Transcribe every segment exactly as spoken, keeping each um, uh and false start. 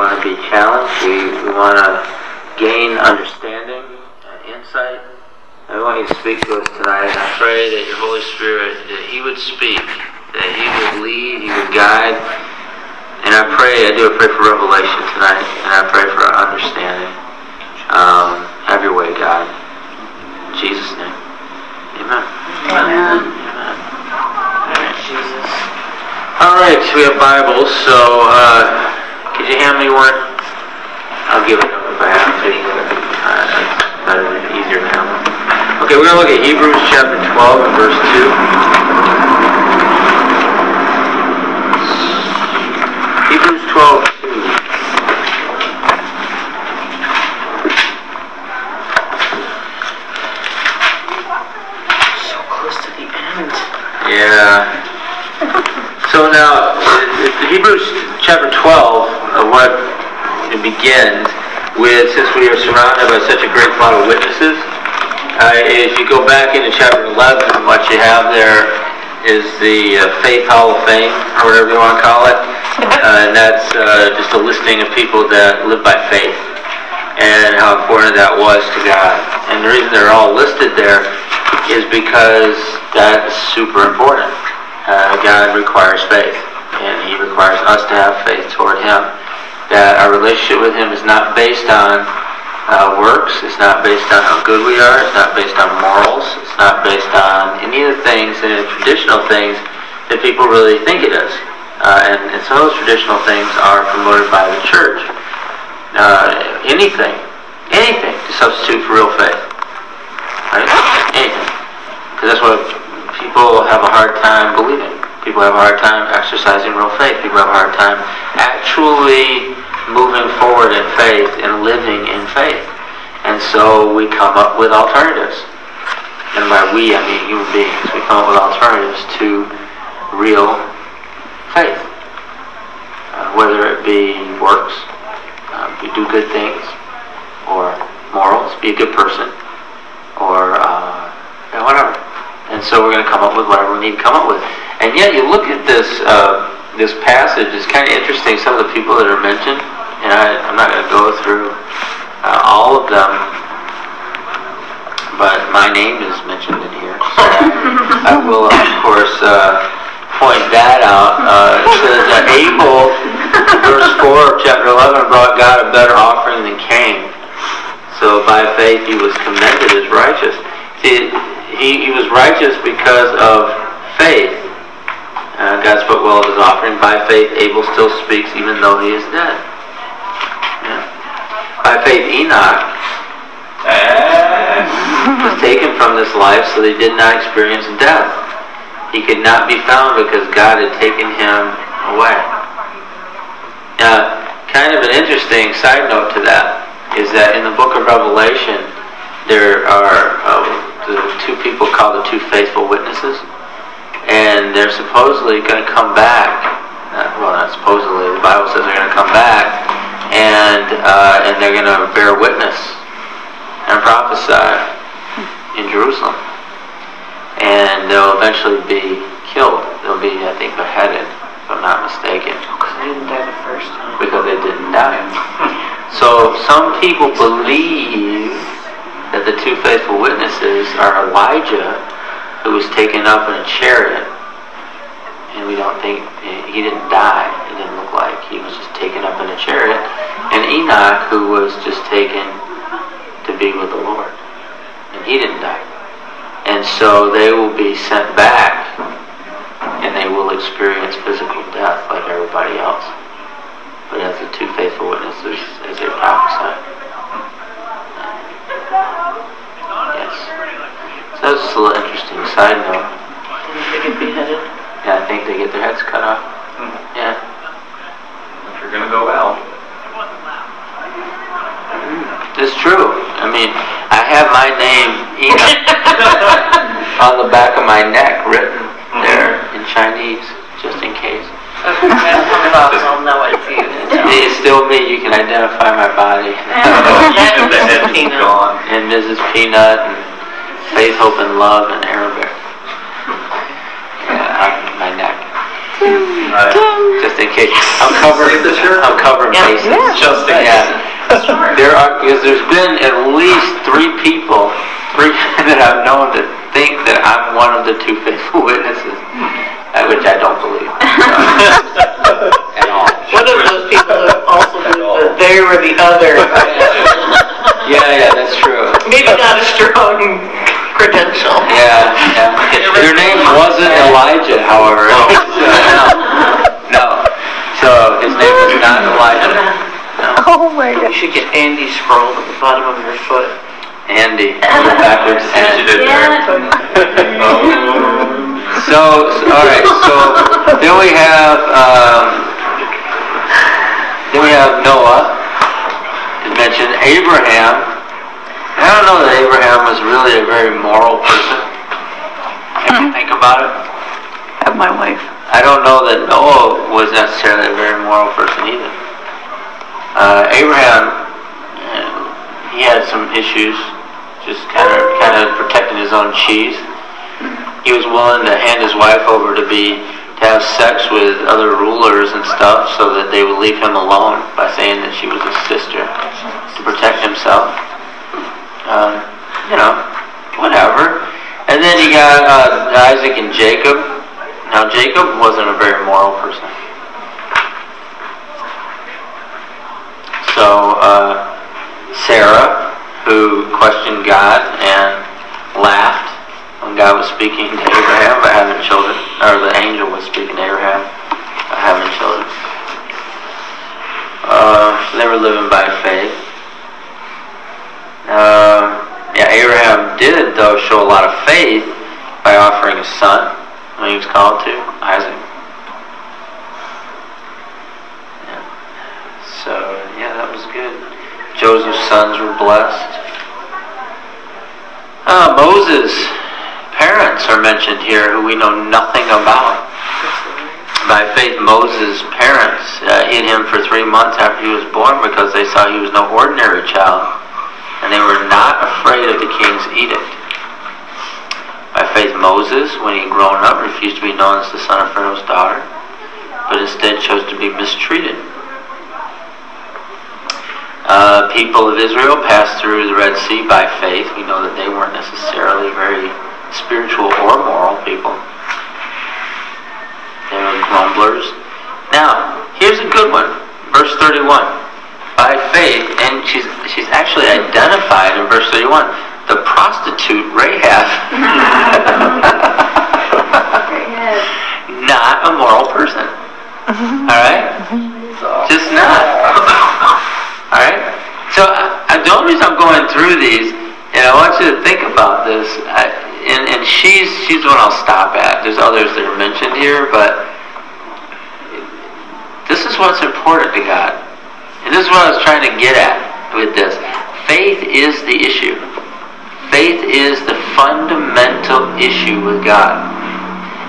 want to be challenged. We, we want to gain understanding and insight. I want you to speak to us tonight. I pray that your Holy Spirit, that He would speak, that He would lead, He would guide. And I pray, I do pray for revelation tonight, and I pray for understanding. Um, have your way, God. In Jesus' name. Amen. Amen. Amen. Amen. Jesus. All right, so we have Bibles, so uh, could you hand me one? I'll give it up if I have to. Uh, better than easier now. Okay, we're going to look at Hebrews chapter twelve and verse two. Hebrews twelve. So close to the end. Yeah. So now, Hebrews chapter twelve, uh, what it begins with, since we are surrounded by such a great cloud of witnesses. Uh, if you go back into chapter eleven, what you have there is the uh, Faith Hall of Fame, or whatever you want to call it. Uh, and that's uh, just a listing of people that live by faith and how important that was to God. And the reason they're all listed there is because that's super important. Uh, God requires faith, and He requires us to have faith toward Him. That our relationship with Him is not based on Uh, works. It's not based on how good we are. It's not based on morals. It's not based on any of the things, any of the traditional things that people really think it is. Uh, and, and some of those traditional things are promoted by the church. Uh, anything, anything to substitute for real faith. Right? Anything. Because that's what people have a hard time believing. People have a hard time exercising real faith. People have a hard time actually moving forward in faith and living in faith. And so we come up with alternatives. And by we, I mean human beings. We come up with alternatives to real faith. Uh, whether it be works, uh, do good things, or morals, be a good person, or uh, you know, whatever. And so we're going to come up with whatever we need to come up with. And yet you look at this uh, this passage. It's kind of interesting, some of the people that are mentioned. And I, I'm not going to go through uh, all of them, but my name is mentioned in here. So I will, of course, uh, point that out. Uh, it says that Abel, verse four of chapter eleven, brought God a better offering than Cain. So by faith he was commended as righteous. See, he, he was righteous because of faith. Uh, God spoke well of his offering. By faith Abel still speaks even though he is dead. By faith, Enoch was taken from this life so that he did not experience death. He could not be found because God had taken him away. Now, kind of an interesting side note to that is that in the book of Revelation, there are uh, the two people called the two faithful witnesses. And they're supposedly going to come back. Uh, well, not supposedly. The Bible says they're going to come back. And uh, and they're going to bear witness and prophesy in Jerusalem. And they'll eventually be killed. They'll be, I think, beheaded, if I'm not mistaken. Because they didn't die the first time. Because they didn't die. So some people believe that the two faithful witnesses are Elijah, who was taken up in a chariot. And we don't think, he didn't die, it didn't look like. He was just taken up in a chariot. And Enoch, who was just taken to be with the Lord. And he didn't die. And so they will be sent back, and they will experience physical death like everybody else. But as the two faithful witnesses, as they prophesy. Yes. So that's just a little interesting side note. Didn't they get beheaded? Yeah, I think they get their heads cut off. Mm-hmm. Yeah. If you're going to go well. Mm, it's true. I mean, I have my name, Enoch, on the back of my neck written mm-hmm. there in Chinese, just in case. Okay, I'll know it's you. It's still me. You can identify my body. Even the head is gone. And Missus Peanut, and Faith, Hope, and Love in Arabic. My neck. Uh, just in case. I'll cover him. I'll cover him. Yeah. Yeah. Just in case. Yeah. There are, because there's been at least three people, three that I've known that think that I'm one of the two faithful witnesses, which I don't believe. At all. One of those people who also believe that they were the other. Yeah, yeah, that's true. Maybe not a strong credential. Yeah, yeah. Your name wasn't Elijah, however. No. No. So his name was not Elijah. No. Oh my God. You should get Andy's scroll at the bottom of your foot. Andy. Backwards. Andy. Yeah. So, so, all right. So then we have um, then we have Noah. Mentioned Abraham. I don't know that Abraham was really a very moral person. If you think about it. Have my wife. I don't know that Noah was necessarily a very moral person either. Uh, Abraham, you know, he had some issues, just kind of kind of protecting his own cheese. He was willing to hand his wife over to be to have sex with other rulers and stuff so that they would leave him alone by saying that she was his sister to protect himself. Um, you know, whatever. And then he got uh, Isaac and Jacob. Now, Jacob wasn't a very moral person. So, uh, Sarah, who questioned God and laughed when God was speaking to Abraham about having children, or the angel was speaking to Abraham about having children. Uh, they were living by faith. Uh, yeah, Abraham did, though, show a lot of faith by offering his son when he was called to, Isaac. Yeah. So, yeah, that was good. Joseph's sons were blessed. Uh, Moses. Parents are mentioned here who we know nothing about. By faith, Moses' parents uh, hid him for three months after he was born because they saw he was no ordinary child, and they were not afraid of the king's edict. By faith, Moses, when he had grown up, refused to be known as the son of Pharaoh's daughter, but instead chose to be mistreated. Uh, people of Israel passed through the Red Sea by faith. We know that they weren't necessarily very spiritual or moral people. They were grumblers. Now, here's a good one. Verse thirty-one. By faith, and she's she's actually identified in verse thirty-one, the prostitute Rahab. Not a moral person. Alright? Just not. Alright? So, I, the only reason I'm going through these, and I want you to think about this, I, And, and she's she's what I'll stop at. There's others that are mentioned here, but this is what's important to God. And this is what I was trying to get at with this. Faith is the issue. Faith is the fundamental issue with God.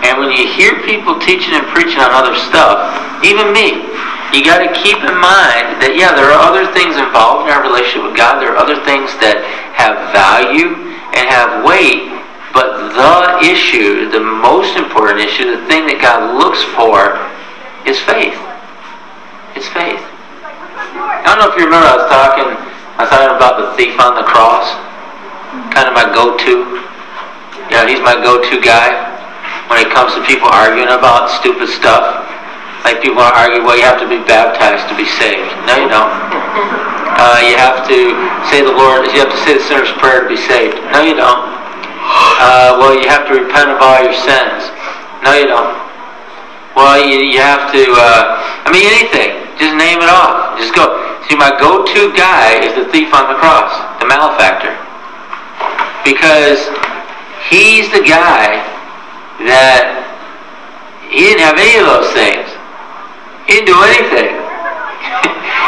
And when you hear people teaching and preaching on other stuff, even me, you got to keep in mind that, yeah, there are other things involved in our relationship with God. There are other things that have value and have weight. But the issue, the most important issue, the thing that God looks for is faith. It's faith. I don't know if you remember, I was talking I was talking about the thief on the cross. Kind of my go-to. You know, he's my go-to guy when it comes to people arguing about stupid stuff. Like people want to argue, well, you have to be baptized to be saved. No, you don't. Uh, you have to say the Lord, you have to say the sinner's prayer to be saved. No, you don't. Uh, well, you have to repent of all your sins. No, you don't. Well, you, you have to, uh, I mean, anything. Just name it off. Just go. See, my go-to guy is the thief on the cross, the malefactor. Because he's the guy that he didn't have any of those things. He didn't do anything.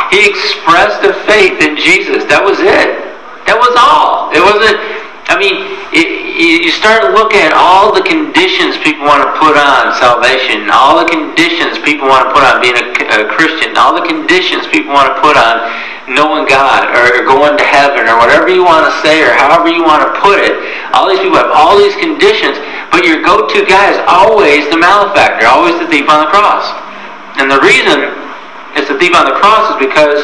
He expressed a faith in Jesus. That was it. That was all. It wasn't, I mean, it, you start looking at all the conditions people want to put on salvation, all the conditions people want to put on being a, a Christian, all the conditions people want to put on knowing God or going to heaven or whatever you want to say or however you want to put it. All these people have all these conditions, But your go-to guy is always the malefactor, always the thief on the cross. And the reason it's the thief on the cross is because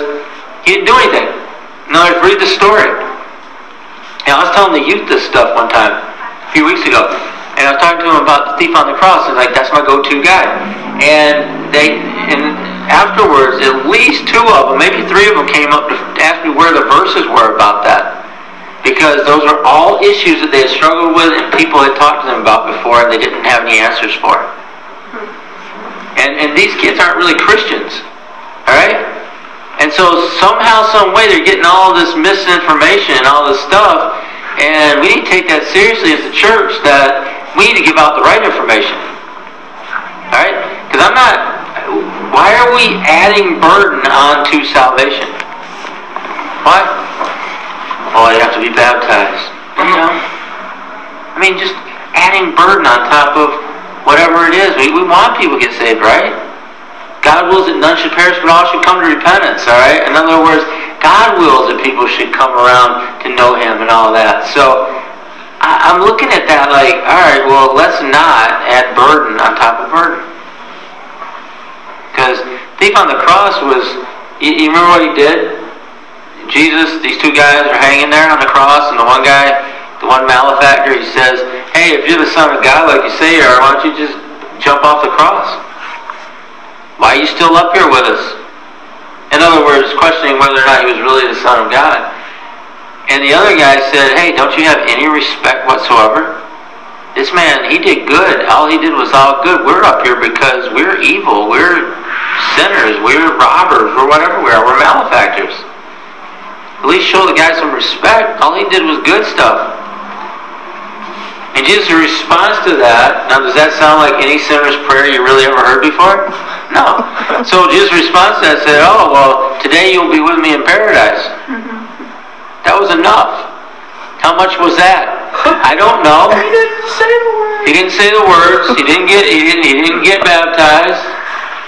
he didn't do anything. In other words, read the story. Now, I was telling the youth this stuff one time, a few weeks ago. And I was talking to them about the thief on the cross. And like, that's my go-to guy. And they, and afterwards, at least two of them, maybe three of them came up to ask me where the verses were about that. Because those are all issues that they had struggled with and people had talked to them about before and they didn't have any answers for. And and these kids aren't really Christians. Alright? And so somehow, some way, they're getting all this misinformation and all this stuff, and we need to take that seriously as a church, that we need to give out the right information. Alright? Because I'm not... Why are we adding burden onto salvation? Why? Oh, I have to be baptized. You know? I mean, just adding burden on top of whatever it is. We, we want people to get saved, right? God wills that none should perish, but all should come to repentance, all right? In other words, God wills that people should come around to know Him and all that. So, I, I'm looking at that like, all right, well, let's not add burden on top of burden. Because thief on the cross was, you, you remember what he did? Jesus, these two guys are hanging there on the cross, and the one guy, the one malefactor, he says, hey, if you're the Son of God like you say you are, why don't you just jump off the cross? Why are you still up here with us? In other words, questioning whether or not he was really the Son of God. And the other guy said, hey, don't you have any respect whatsoever? This man, he did good. All he did was all good. We're up here because we're evil. We're sinners. We're robbers. We're whatever we are. We're malefactors. At least show the guy some respect. All he did was good stuff. And Jesus' response to that, now does that sound like any sinner's prayer you really ever heard before? No. So Jesus' response to that said, oh, well, today you'll be with me in paradise. Mm-hmm. That was enough. How much was that? I don't know. He didn't say the words. He didn't say the words. He didn't get, he didn't, he didn't get baptized.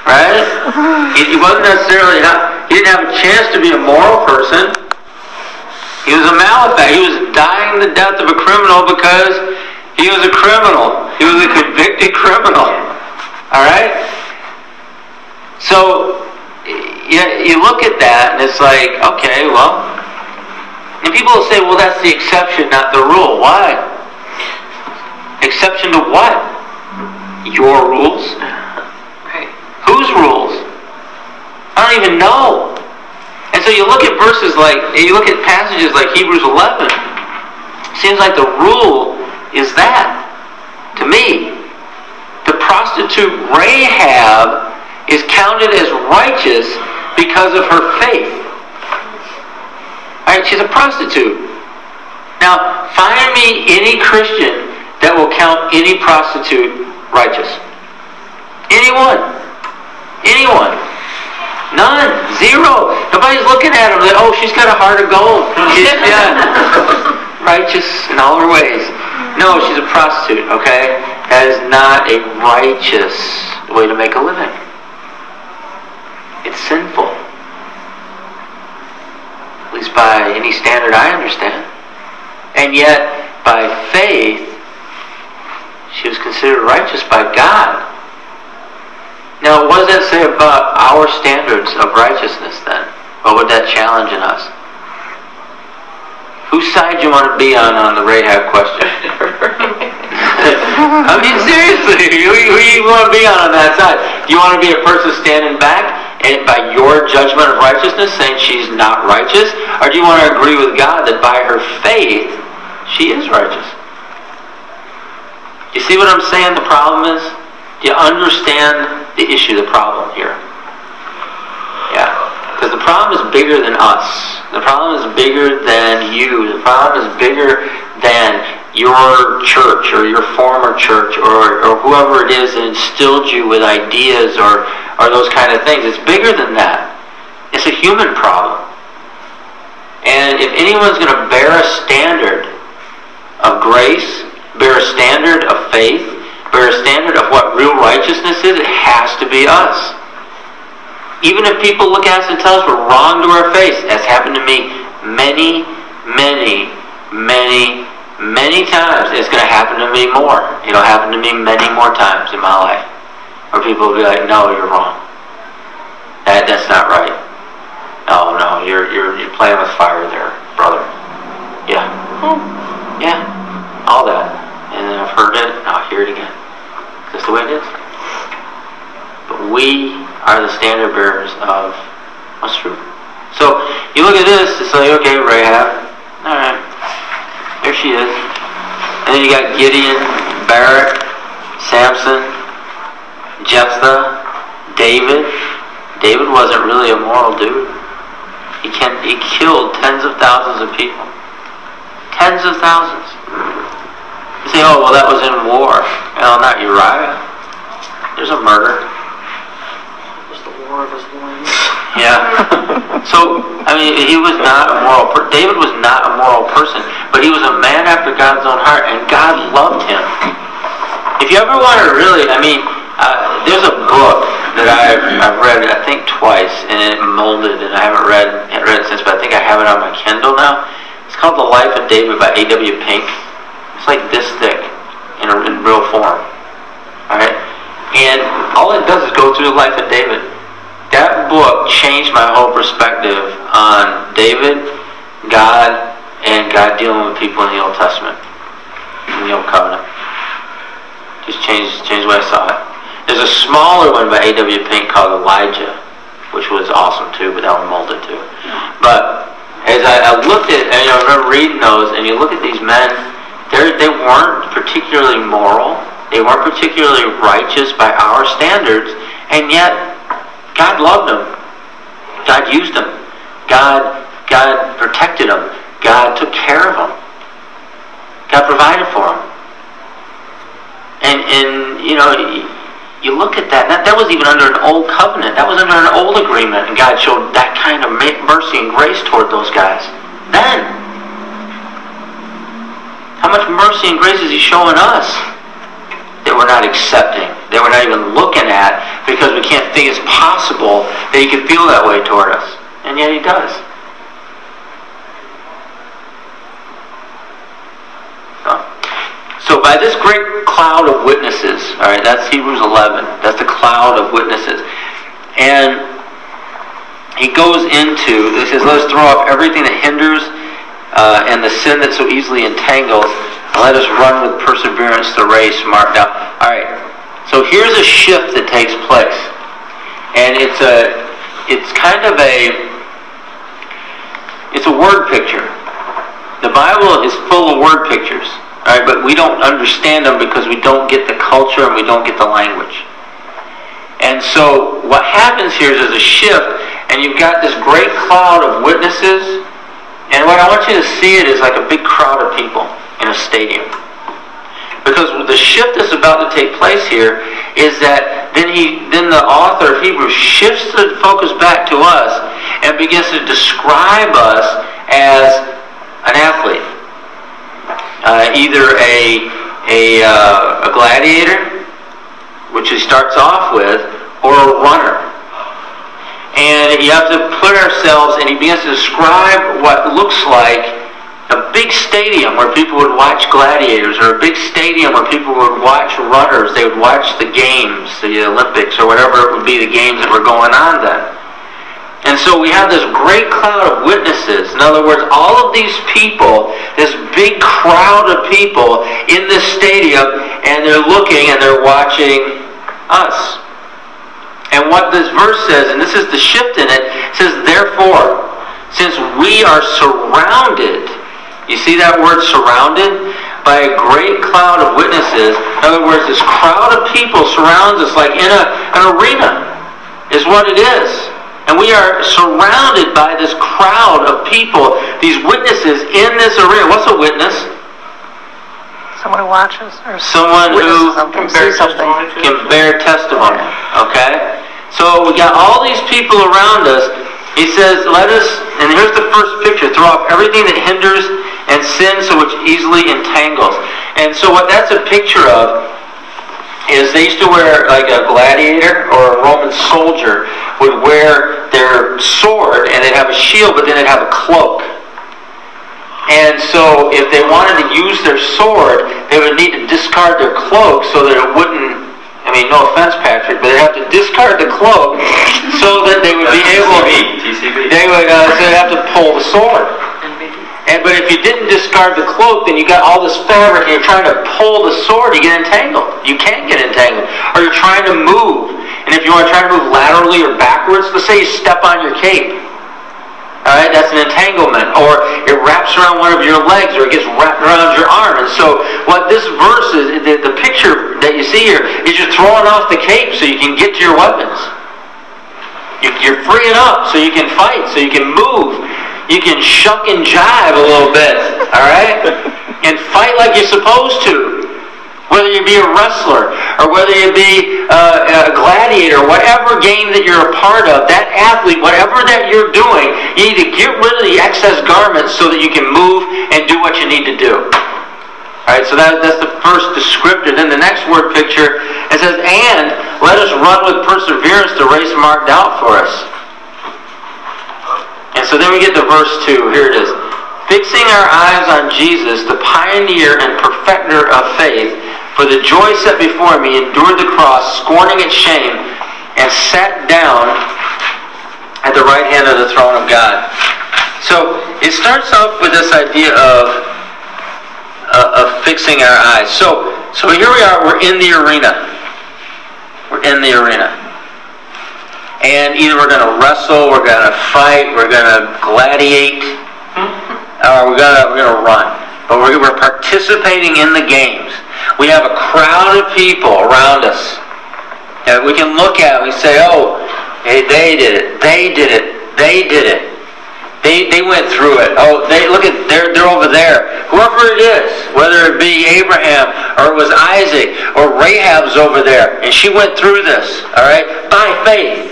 Right? He, he wasn't necessarily, not, he didn't have a chance to be a moral person. He was a malefactor. He was dying the death of a criminal because he was a criminal. He was a convicted criminal. Alright? So, you, you look at that and it's like, okay, well... And people will say, well, that's the exception, not the rule. Why? Exception to what? Your rules? Right. Whose rules? I don't even know. And so you look at verses like, you look at passages like Hebrews eleven. It seems like the rule is that, to me. The prostitute Rahab is counted as righteous because of her faith. Alright, she's a prostitute. Now, find me any Christian that will count any prostitute righteous. Anyone. Anyone. None. Zero. Nobody's looking at her like, oh, she's got a heart of gold. She's yeah, righteous in all her ways. No, she's a prostitute, okay? That is not a righteous way to make a living. It's sinful. At least by any standard I understand. And yet, by faith, she was considered righteous by God. Now, what does that say about our standards of righteousness then? What would that challenge in us? Whose side do you want to be on on the Rahab question? I mean, seriously, who, who you want to be on on that side? Do you want to be a person standing back and by your judgment of righteousness saying she's not righteous? Or do you want to agree with God that by her faith, she is righteous? You see what I'm saying the problem is? Do you understand the issue, the problem here? Yeah. Because the problem is bigger than us. The problem is bigger than you. The problem is bigger than your church or your former church or, or whoever it is that instilled you with ideas or, or those kind of things. It's bigger than that. It's a human problem. And if anyone's going to bear a standard of grace, bear a standard of faith, bear a standard of what real righteousness is, it has to be us. Even if people look at us and tell us we're wrong to our face, that's happened to me many, many, many, many times. It's going to happen to me more. It'll happen to me many more times in my life where people will be like, no, you're wrong. That, that's not right. No, no, you're, you're, you're playing with fire there, brother. Yeah. Yeah. All that. And then I've heard it, and I'll hear it again. That's the way it is. But we are the standard bearers of what's true. So, you look at this, it's like, okay, Rahab, alright, there she is. And then you got Gideon, Barak, Samson, Jephthah, David. David wasn't really a moral dude. He, can, he killed tens of thousands of people. Tens of thousands. You say, oh, well, that was in war. No, not Uriah. There's a murder. There's the war of his loins. Yeah. So, I mean, he was not a moral person. David was not a moral person, but he was a man after God's own heart, and God loved him. If you ever want to really, I mean, uh, there's a book that I've, I've read, I think, twice, and it molded, and I haven't read, haven't read it since, but I think I have it on my Kindle now. It's called The Life of David by A W Pink. It's like this thick in, a, in real form. All right? And all it does is go through the life of David. That book changed my whole perspective on David, God, and God dealing with people in the Old Testament, in the Old Covenant. Just changed, changed the way I saw it. There's a smaller one by A W Pink called Elijah, which was awesome too, but that one molded too. But as I, I looked at, and I remember reading those, and you look at these men, they weren't particularly moral, they weren't particularly righteous by our standards, and yet God loved them. God used them. God, God protected them. God took care of them. God provided for them. And, and you know, you look at that, that. That was even under an old covenant. That was under an old agreement. And God showed that kind of mercy and grace toward those guys. Then, how much mercy and grace is He showing us? That we're not accepting, that we're not even looking at, because we can't think it's possible that He could feel that way toward us. And yet He does. So by this great cloud of witnesses, all right, that's Hebrews eleven, that's the cloud of witnesses. And he goes into, he says, let us throw off everything that hinders uh, and the sin that so easily entangles. Let us run with perseverance the race marked out. All right. So here's a shift that takes place, and it's a, it's kind of a, it's a word picture. The Bible is full of word pictures, all right, but we don't understand them because we don't get the culture and we don't get the language. And so what happens here is there's a shift, and you've got this great cloud of witnesses, and what I want you to see it is like a big crowd of people in a stadium. Because the shift that's about to take place here is that then he, then the author of Hebrews shifts the focus back to us and begins to describe us as an athlete, uh, either a a, uh, a gladiator, which he starts off with, or a runner. And you have to put ourselves, and he begins to describe what looks like a big stadium where people would watch gladiators, or a big stadium where people would watch runners. They would watch the games, the Olympics, or whatever it would be, the games that were going on then. And so we have this great cloud of witnesses. In other words, all of these people, this big crowd of people in this stadium, and they're looking and they're watching us. And what this verse says, and this is the shift in it, it says, therefore, since we are surrounded, you see that word surrounded? By a great cloud of witnesses. In other words, this crowd of people surrounds us like in a, an arena is what it is. And we are surrounded by this crowd of people, these witnesses in this arena. What's a witness? Someone who watches. Or someone who can bear testimony. Can bear testimony. Okay? So we got all these people around us. He says, let us, and here's the first picture, throw off everything that hinders and sin so which easily entangles. And so what that's a picture of is they used to wear, like a gladiator or a Roman soldier would wear their sword, and they'd have a shield, but then they'd have a cloak. And so if they wanted to use their sword, they would need to discard their cloak so that it wouldn't, I mean, no offense, Patrick, but they'd have to discard the cloak so that they would be able to, they would uh, so they'd have to pull the sword. And but if you didn't discard the cloak, then you got all this fabric and you're trying to pull the sword, you get entangled. You can't get entangled. Or you're trying to move. And if you want to try to move laterally or backwards, let's say you step on your cape. Alright, that's an entanglement. Or it wraps around one of your legs, or it gets wrapped around your arm. And so what this verse is, the, the picture that you see here, is you're throwing off the cape so you can get to your weapons. You're freeing up so you can fight, so you can move. You can shuck and jive a little bit, all right? And fight like you're supposed to. Whether you be a wrestler or whether you be uh, a gladiator, whatever game that you're a part of, that athlete, whatever that you're doing, you need to get rid of the excess garments so that you can move and do what you need to do. All right, so that, that's the first descriptor. Then the next word picture, it says, and let us run with perseverance the race marked out for us. And so then we get to verse two. Here it is. Fixing our eyes on Jesus, the pioneer and perfecter of faith, for the joy set before me, endured the cross, scorning its shame, and sat down at the right hand of the throne of God. So it starts off with this idea of, uh, of fixing our eyes. So, so here we are. We're in the arena. We're in the arena. And either we're going to wrestle, we're going to fight, we're going to gladiate, or we're going to we're going to run. But we're, we're participating in the games. We have a crowd of people around us that we can look at. We say, "Oh, hey, they did it! They did it! They did it! They they went through it! Oh, they look at they're they're over there." Whoever it is, whether it be Abraham or it was Isaac or Rahab's over there, and she went through this. All right, by faith.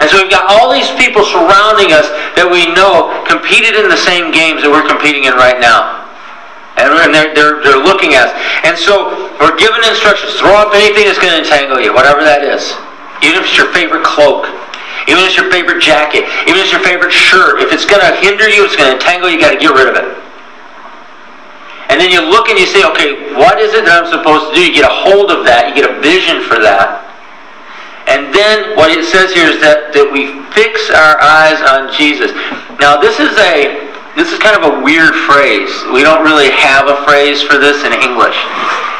And so we've got all these people surrounding us that we know competed in the same games that we're competing in right now. And they're, they're, they're looking at us. And so we're given instructions. Throw up anything that's going to entangle you, whatever that is. Even if it's your favorite cloak. Even if it's your favorite jacket. Even if it's your favorite shirt. If it's going to hinder you, it's going to entangle you, you've got to get rid of it. And then you look and you say, okay, what is it that I'm supposed to do? You get a hold of that. You get a vision for that. And then what it says here is that, that we fix our eyes on Jesus. Now this is a this is kind of a weird phrase. We don't really have a phrase for this in English,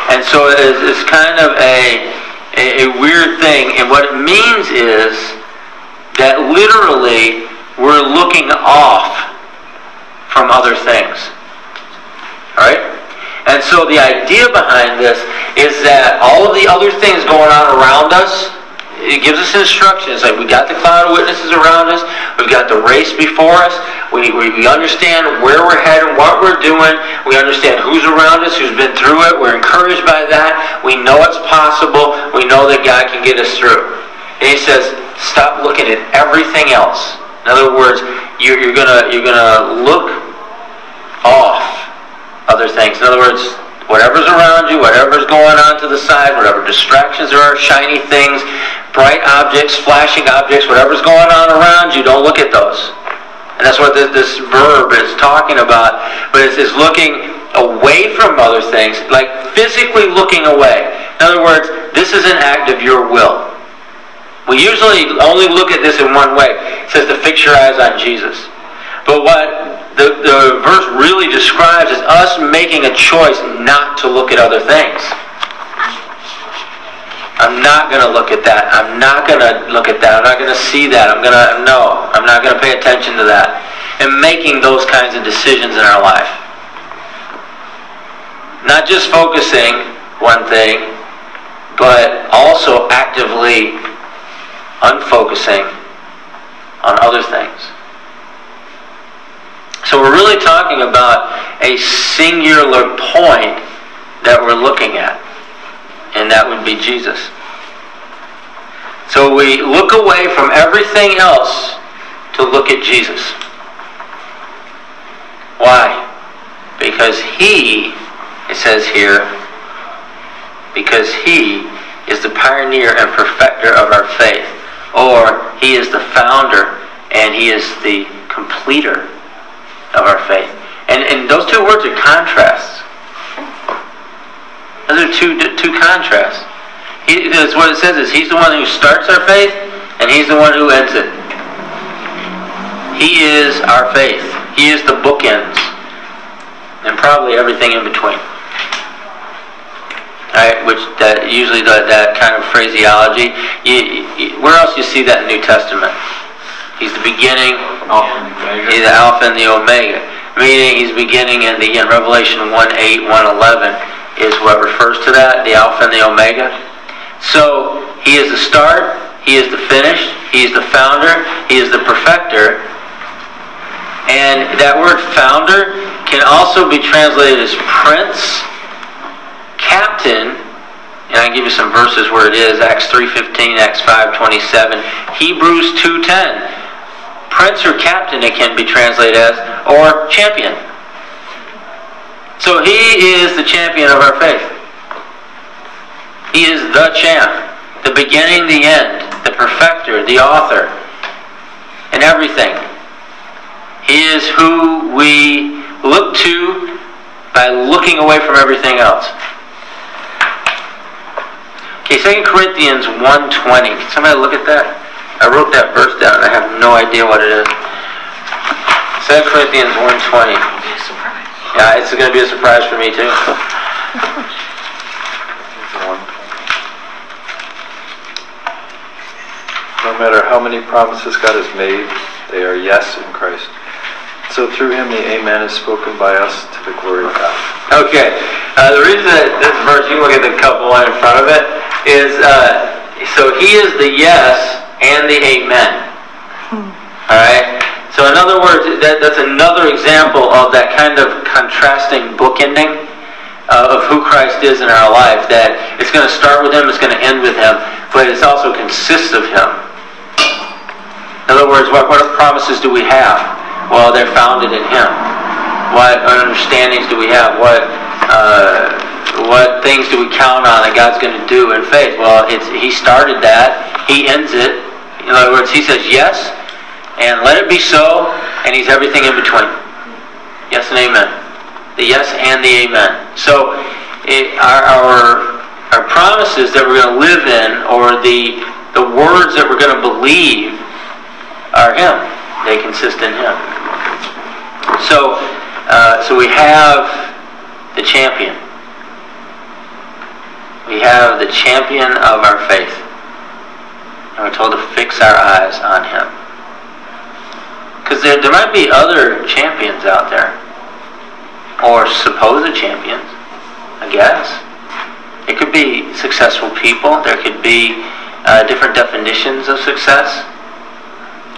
and so it's, it's kind of a, a a weird thing. And what it means is that literally we're looking off from other things. All right. And so the idea behind this is that all of the other things going on around us. It gives us instructions. Like we got the cloud of witnesses around us. We've got the race before us. We, we, we understand where we're headed, what we're doing. We understand who's around us, who's been through it. We're encouraged by that. We know it's possible. We know that God can get us through. And he says, stop looking at everything else. In other words, you're, you're gonna you're gonna look off other things. In other words, whatever's around you, whatever's going on to the side, whatever distractions there are, shiny things, bright objects, flashing objects, whatever's going on around you, don't look at those. And that's what this, this verb is talking about. But it's, it's looking away from other things, like physically looking away. In other words, this is an act of your will. We usually only look at this in one way. It says to fix your eyes on Jesus. But what The, the verse really describes is us making a choice not to look at other things. I'm not going to look at that. I'm not going to look at that. I'm not going to see that. I'm going to, no, I'm not going to pay attention to that. And making those kinds of decisions in our life. Not just focusing one thing, but also actively unfocusing on other things. So we're really talking about a singular point that we're looking at. And that would be Jesus. So we look away from everything else to look at Jesus. Why? Because He, it says here, because He is the pioneer and perfecter of our faith. Or He is the founder and He is the completer of our faith. And and those two words are contrasts. Those are two two contrasts. He, that's what it says is he's the one who starts our faith, and he's the one who ends it. He is our faith. He is the bookends, and probably everything in between. Right, which that usually the, that kind of phraseology. You, you, where else you see that in the New Testament? He's the beginning, he's the Alpha and the Omega. Meaning he's beginning and the end. Revelation one eight, one eleven is what refers to that, the Alpha and the Omega. So he is the start, he is the finish, he is the founder, he is the perfecter. And that word founder can also be translated as prince, captain, and I give you some verses where it is, Acts three fifteen, Acts five twenty-seven, Hebrews two ten. Prince or captain it can be translated as, or champion. So he is the champion of our faith. He is the champ, the beginning, the end, the perfecter, the author, and everything. He is who we look to by looking away from everything else. Okay, Second Corinthians one twenty. Can somebody look at that? I wrote that verse down and I have no idea what it is. Second Corinthians one twenty. Yeah, it's going to be a surprise for me too. No matter how many promises God has made, they are yes in Christ. So through him the amen is spoken by us to the glory of God. Okay. Uh, the reason that this verse, you look at the couple line in front of it, is uh, so he is the yes and the amen. Alright? So in other words, that, that's another example of that kind of contrasting bookending uh, of who Christ is in our life. That it's going to start with him, it's going to end with him, but it also consists of him. In other words, what, what promises do we have? Well, they're founded in Him. What understandings do we have? What uh, what things do we count on that God's going to do in faith? Well, it's He started that. He ends it. In other words, He says yes, and let it be so, and He's everything in between. Yes and amen. The yes and the amen. So, it, our, our our promises that we're going to live in, or the the words that we're going to believe, are Him. They consist in Him. So, uh, so we have the champion. We have the champion of our faith. And we're told to fix our eyes on him. Because there, there might be other champions out there. Or supposed champions, I guess. It could be successful people. There could be uh, different definitions of success.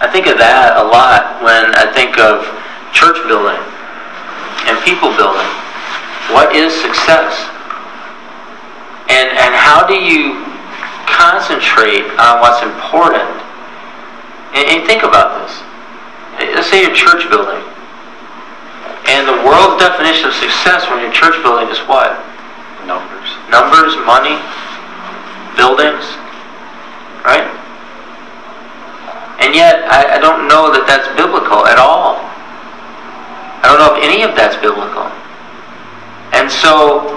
I think of that a lot when I think of church building and people building. What is success? And and how do you concentrate on what's important? And, and think about this. Let's say you're church building. And the world's definition of success when you're church building is what? Numbers. Numbers, money, buildings, right? And yet, I, I don't know that that's biblical at all. I don't know if any of that's biblical. And so,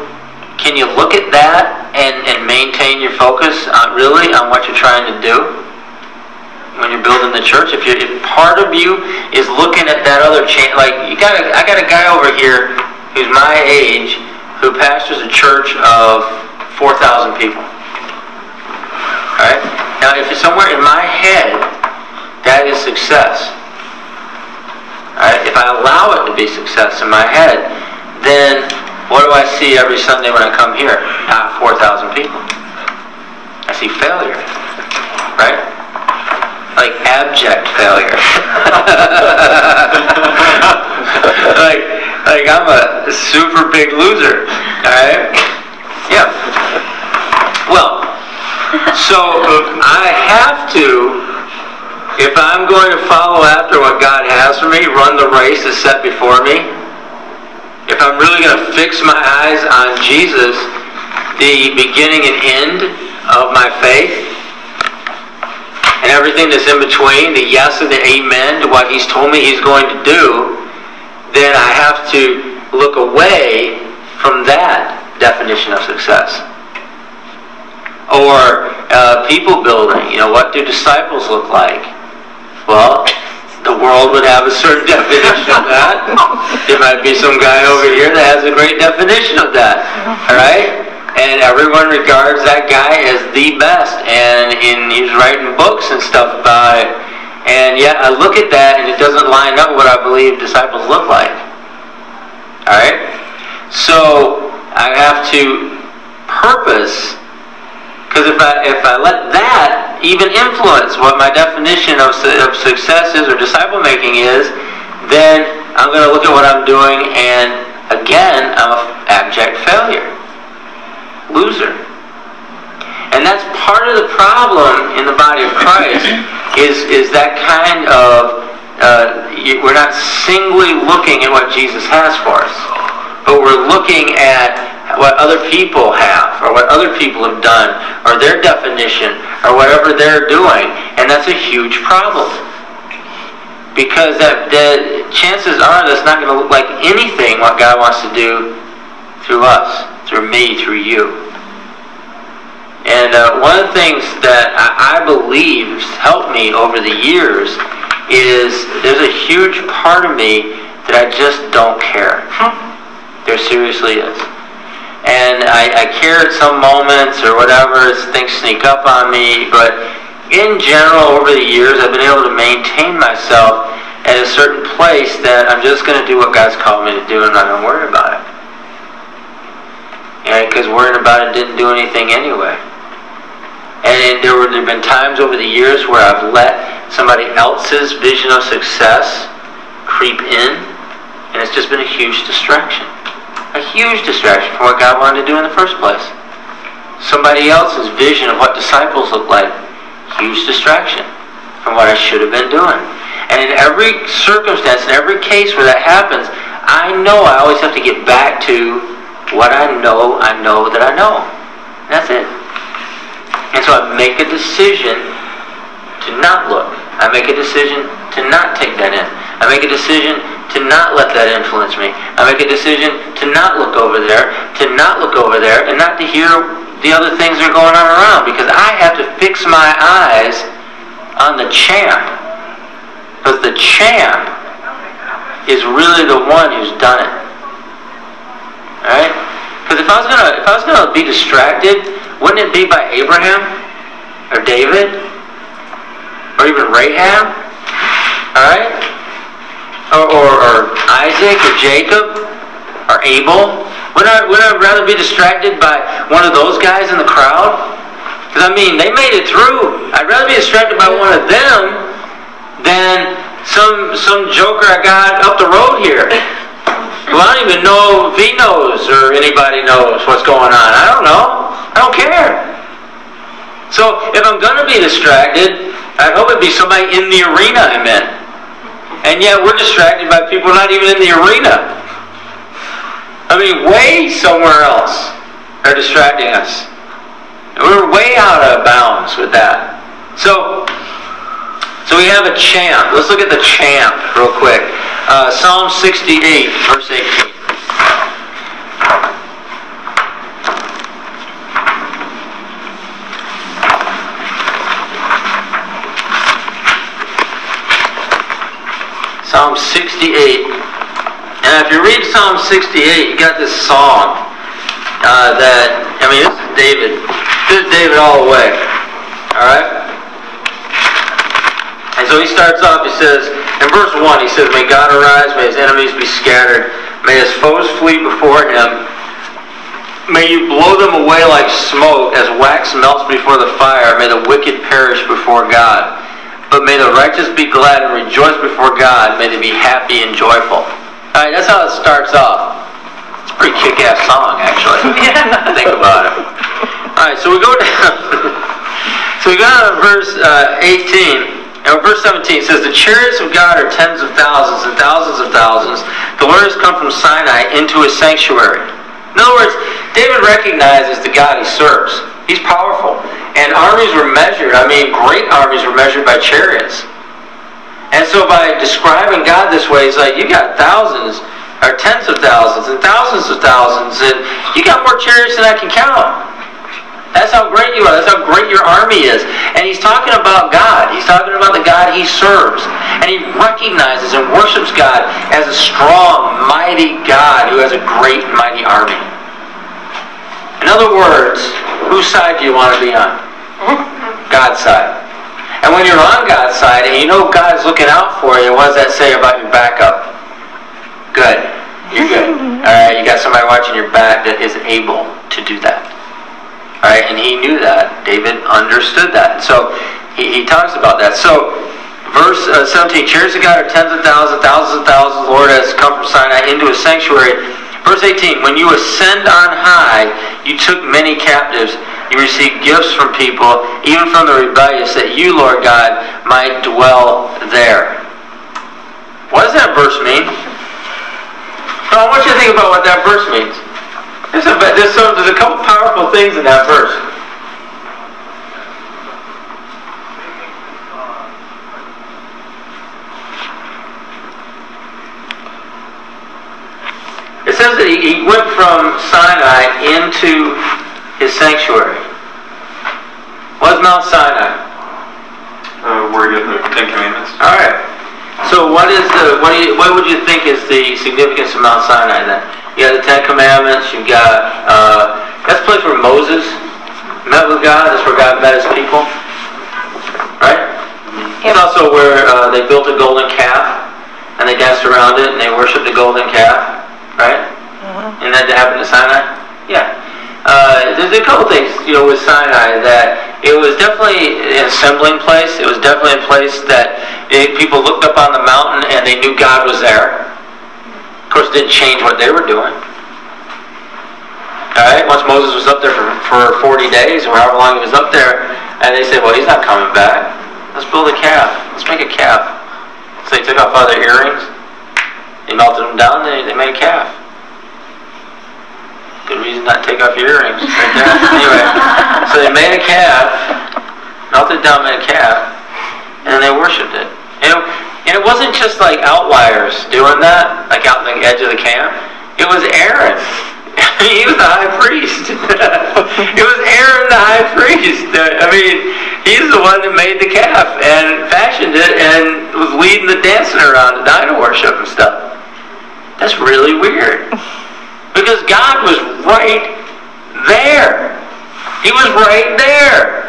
can you look at that and, and maintain your focus on, really on what you're trying to do when you're building the church? If, you're, if part of you is looking at that other change, like you got, a, I got a guy over here who's my age who pastors a church of four thousand people. All right? Now, if it's somewhere in my head. That is success. Right? If I allow it to be success in my head, then what do I see every Sunday when I come here? Not four thousand people. I see failure. Right? Like abject failure. like, like I'm a super big loser. Alright? Yeah. Well, so I have to... If I'm going to follow after what God has for me, run the race that's set before me, if I'm really going to fix my eyes on Jesus, the beginning and end of my faith, and everything that's in between, the yes and the amen to what He's told me He's going to do, then I have to look away from that definition of success. Or uh, people building. You know, what do disciples look like? Well, the world would have a certain definition of that. There might be some guy over here that has a great definition of that. All right? And everyone regards that guy as the best. And in, he's writing books and stuff about it. And yet I look at that and it doesn't line up with what I believe disciples look like. All right? So I have to purpose... Because if I, if I let that even influence what my definition of, su- of success is or disciple-making is, then I'm going to look at what I'm doing and, again, I'm an abject failure. Loser. And that's part of the problem in the body of Christ is, is that kind of... Uh, you, we're not singly looking at what Jesus has for us, but we're looking at what other people have, or what other people have done, or their definition, or whatever they're doing, and that's a huge problem. Because that, the chances are that's not going to look like anything what God wants to do through us, through me, through you. And uh, one of the things that I, I believe has helped me over the years is there's a huge part of me that I just don't care. There seriously is. And I, I care at some moments or whatever, things sneak up on me, but in general over the years I've been able to maintain myself at a certain place that I'm just going to do what God's called me to do and I'm not going to worry about it. Because worrying about it didn't do anything anyway. And there were there have been times over the years where I've let somebody else's vision of success creep in, and it's just been a huge distraction. A huge distraction from what God wanted to do in the first place. Somebody else's vision of what disciples look like. Huge distraction from what I should have been doing. And in every circumstance, in every case where that happens, I know I always have to get back to what I know I know that I know. And that's it. And so I make a decision to not look. I make a decision to not take that in. I make a decision to not let that influence me. I make a decision to not look over there, to not look over there, and not to hear the other things that are going on around, because I have to fix my eyes on the champ. Because the champ is really the one who's done it. Alright? Because if I was gonna if I was gonna be distracted, wouldn't it be by Abraham? Or David? Or even Rahab? Alright? Or, or, or Isaac, or Jacob, or Abel? Would I, would I rather be distracted by one of those guys in the crowd? Because, I mean, they made it through. I'd rather be distracted by one of them than some some joker I got up the road here. Well, I don't even know if he knows or anybody knows what's going on. I don't know. I don't care. So, if I'm going to be distracted, I hope it'd be somebody in the arena I'm in. And yet we're distracted by people not even in the arena. I mean, way somewhere else are distracting us. We're way out of bounds with that. So, so we have a champ. Let's look at the champ real quick. Uh, Psalm sixty-eight, verse eighteen. Psalm sixty-eight. And if you read Psalm sixty-eight, you got this song uh, that, I mean, this is David. This is David all the way. Alright? And so he starts off, he says, in verse one, he says, "May God arise, may his enemies be scattered, may his foes flee before him. May you blow them away like smoke, as wax melts before the fire. May the wicked perish before God. But may the righteous be glad and rejoice before God. May they be happy and joyful." Alright, that's how it starts off. It's a pretty kick-ass song, actually. Think about it. Alright, so we go down. So we go down to verse uh, eighteen. Now, verse seventeen says, "The chariots of God are tens of thousands and thousands of thousands. The Lord has come from Sinai into his sanctuary." In other words, David recognizes the God he serves. He's powerful. And armies were measured, I mean, great armies were measured by chariots. And so by describing God this way, he's like, you got thousands, or tens of thousands, and thousands of thousands, and you got more chariots than I can count. That's how great you are. That's how great your army is. And he's talking about God. He's talking about the God he serves. And he recognizes and worships God as a strong, mighty God who has a great, mighty army. In other words, whose side do you want to be on? God's side. And when you're on God's side and you know God's looking out for you, what does that say about your backup? Good. You're good. All right, you got somebody watching your back that is able to do that. All right, and he knew that. David understood that. So he, he talks about that. So verse uh, seventeen, chariots of God are tens of thousands, thousands of thousands. The Lord has come from Sinai into his sanctuary. Verse eighteen, when you ascend on high, you took many captives. You received gifts from people, even from the rebellious, that you, Lord God, might dwell there. What does that verse mean? Well, I want you to think about what that verse means. There's a, there's, some, there's a couple powerful things in that verse. It says that he, he went from Sinai into his sanctuary. What's Mount Sinai? Uh, we're getting the Ten Commandments. All right. So what is the what do you, what would you think is the significance of Mount Sinai then? You got the Ten Commandments, you've got, uh, that's the place where Moses met with God, that's where God met his people, right? It's also where uh, they built a golden calf, and they danced around it, and they worshipped the golden calf, right? Mm-hmm. And that happened at Sinai? Yeah. Uh, there's a couple things, you know, with Sinai, that it was definitely an assembling place, it was definitely a place that it, people looked up on the mountain and they knew God was there. Of course, it didn't change what they were doing. All right, once Moses was up there for, for forty days, or however long he was up there, and they said, well, he's not coming back. Let's build a calf. Let's make a calf. So they took off all their earrings, they melted them down, and they made a calf. Good reason not to take off your earrings. Right there. Anyway, so they made a calf, melted it down, made a calf, and they worshipped it. You know, and it wasn't just like outliers doing that, like out on the edge of the camp. It was Aaron. He was the high priest. It was Aaron the high priest. I mean, he's the one that made the calf and fashioned it and was leading the dancing around the idol worship and stuff. That's really weird. Because God was right there. He was right there.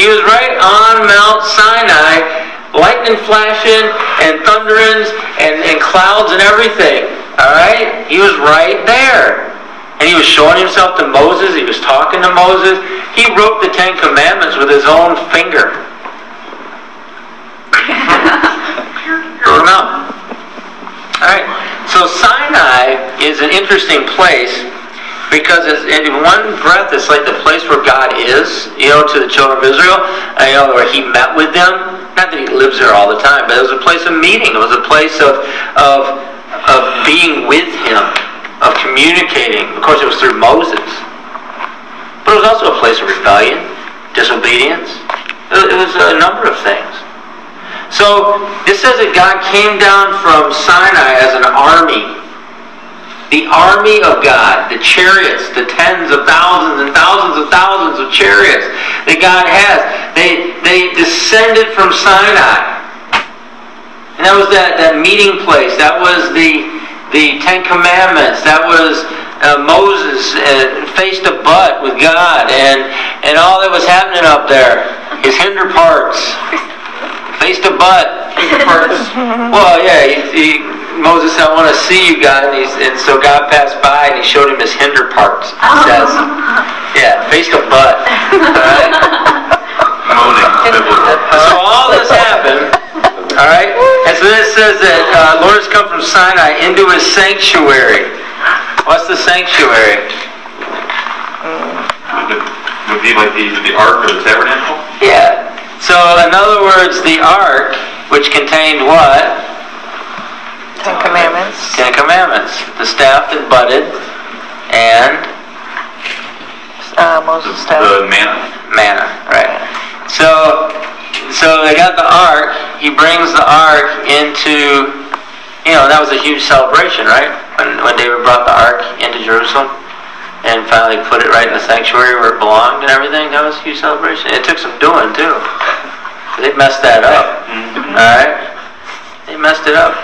He was right on Mount Sinai. Lightning flashing and thunderings and, and clouds and everything. Alright? He was right there. And he was showing himself to Moses. He was talking to Moses. He wrote the Ten Commandments with his own finger. Throw them out. Alright. So Sinai is an interesting place because it's, in one breath it's like the place where God is, you know, to the children of Israel. You know, where he met with them. Not that he lives there all the time, but it was a place of meeting. It was a place of of of being with him, of communicating. Of course, it was through Moses. But it was also a place of rebellion, disobedience. It was a number of things. So, this says that God came down from Sinai as an army. The army of God, the chariots, the tens of thousands and thousands of thousands of chariots that God has. They they descended from Sinai. And that was that, that meeting place. That was the, the Ten Commandments. That was uh, Moses uh, face to butt with God. And, and all that was happening up there, his hinder parts. Face to butt. Hinder parts. Well, yeah, he, he, Moses said, I want to see you, God. And, he's, and so God passed by and he showed him his hinder parts. He oh. says, yeah, face to butt. All right? So all this happened, all right? And so this says that uh, Lord has come from Sinai into his sanctuary. What's the sanctuary? Would be like the, the ark or the tabernacle? Yeah. So in other words, the ark, which contained what? Ten Commandments. Ten Commandments. The staff that budded and? Uh, Moses' staff. The manna. Manna, right. So, So they got the ark. He brings the ark into, you know, that was a huge celebration, right? When, when David brought the ark into Jerusalem and finally put it right in the sanctuary where it belonged and everything, that was a huge celebration. It took some doing, too. They messed that up. Mm-hmm. All right? They messed it up.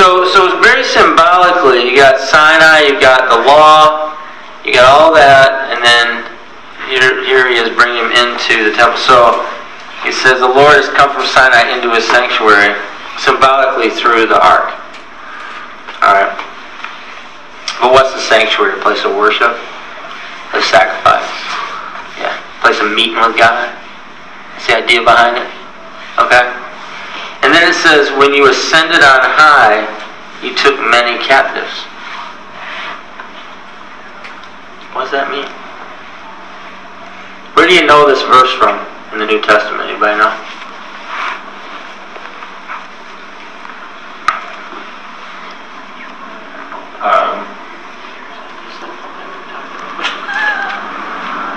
So, so very symbolically, you got Sinai, you got the law, you got all that, and then here, here he is bringing him into the temple. So he says, the Lord has come from Sinai into his sanctuary, symbolically through the ark. Alright. But what's the sanctuary? A place of worship? A sacrifice. Yeah. A place of meeting with God. That's the idea behind it. Okay? And then it says, when you ascended on high, you took many captives. What does that mean? Where do you know this verse from in the New Testament? Anybody know? Um.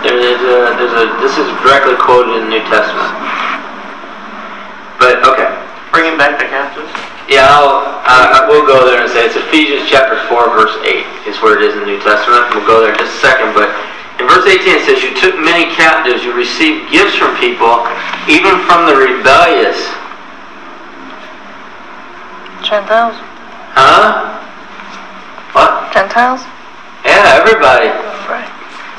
There is a, there's a, this is directly quoted in the New Testament. But, okay. Bringing back the captives? Yeah, I'll, uh, we'll go there and say it's Ephesians chapter four, verse eight is where it is in the New Testament. We'll go there in just a second, but in verse eighteen it says, you took many captives, you received gifts from people, even from the rebellious. Gentiles. Huh? What? Gentiles? Yeah, everybody. Right.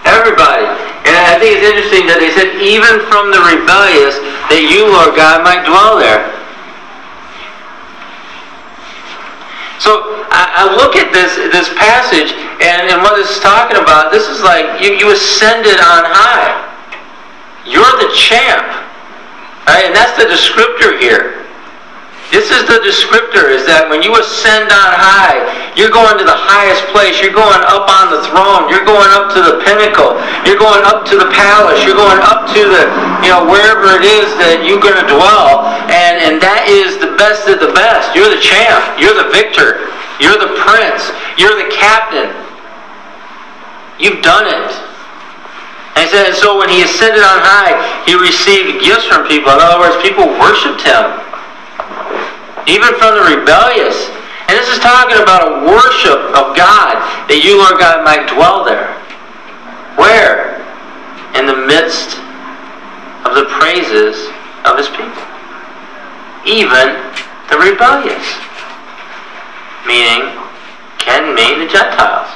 Everybody. And I think it's interesting that they said, even from the rebellious, that you, Lord God, might dwell there. So I, I look at this this passage and, and what it's talking about. This is like you, you ascended on high. You're the champ, right? And that's the descriptor here. This is the descriptor: is that when you ascend on high, you're going to the highest place. You're going up on the throne. You're going up to the pinnacle. You're going up to the palace. You're going up to the, you know, wherever it is that you're going to dwell. And and that is the best of the best. You're the champ. You're the victor. You're the prince. You're the captain. You've done it. And so when he ascended on high, he received gifts from people. In other words, people worshipped him. Even from the rebellious. And this is talking about a worship of God, that you, Lord God, might dwell there. Where? In the midst of the praises of His people. Even the rebellious. Meaning, can mean the Gentiles.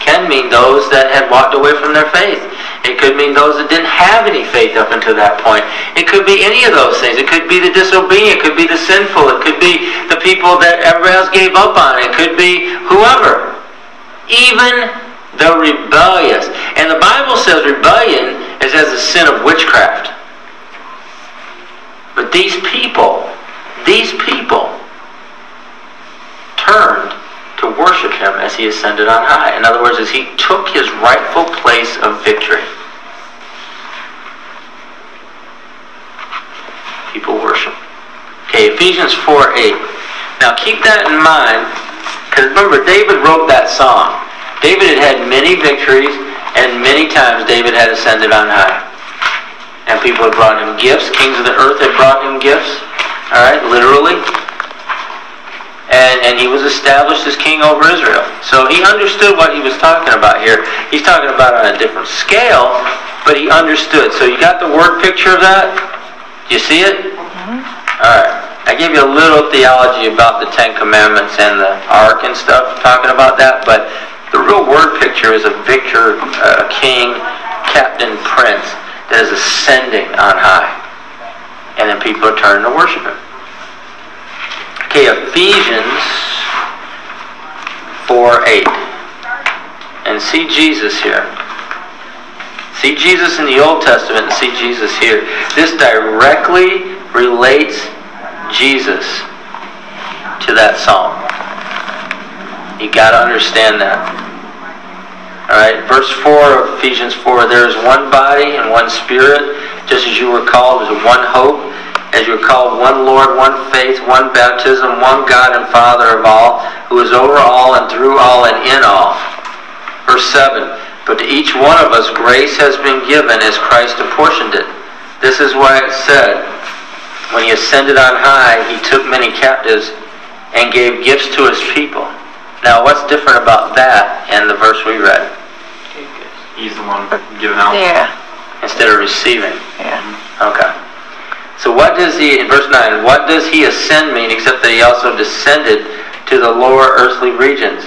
Can mean those that had walked away from their faith. It could mean those that didn't have any faith up until that point. It could be any of those things. It could be the disobedient. It could be the sinful. It could be the people that everybody else gave up on. It could be whoever. Even the rebellious. And the Bible says rebellion is as a sin of witchcraft. But these people, these people turned to worship him as he ascended on high. In other words, as he took his rightful place of victory. People worship. Okay, Ephesians four eight. Now keep that in mind, because remember, David wrote that song. David had had many victories, and many times David had ascended on high. And people had brought him gifts. Kings of the earth had brought him gifts. Alright, literally. And, and he was established as king over Israel. So he understood what he was talking about here. He's talking about on a different scale, but he understood. So you got the word picture of that? Do you see it? Mm-hmm. Alright. I gave you a little theology about the Ten Commandments and the Ark and stuff, talking about that, but the real word picture is a victor, uh, king, captain, prince, that is ascending on high. And then people are turning to worship him. Okay, Ephesians four eight. And see Jesus here. See Jesus in the Old Testament and see Jesus here. This directly relates Jesus to that psalm. You got to understand that. Alright, verse four of Ephesians four. There is one body and one spirit, just as you were called to one hope. As you are called, one Lord, one faith, one baptism, one God and Father of all, who is over all and through all and in all. Verse seven, but to each one of us grace has been given as Christ apportioned it. This is why it said, When he ascended on high, he took many captives and gave gifts to his people. Now, what's different about that and the verse we read? He's the one giving out. Yeah. Instead of receiving. Yeah. Okay. So what does he, in verse nine, what does he ascend mean except that he also descended to the lower earthly regions?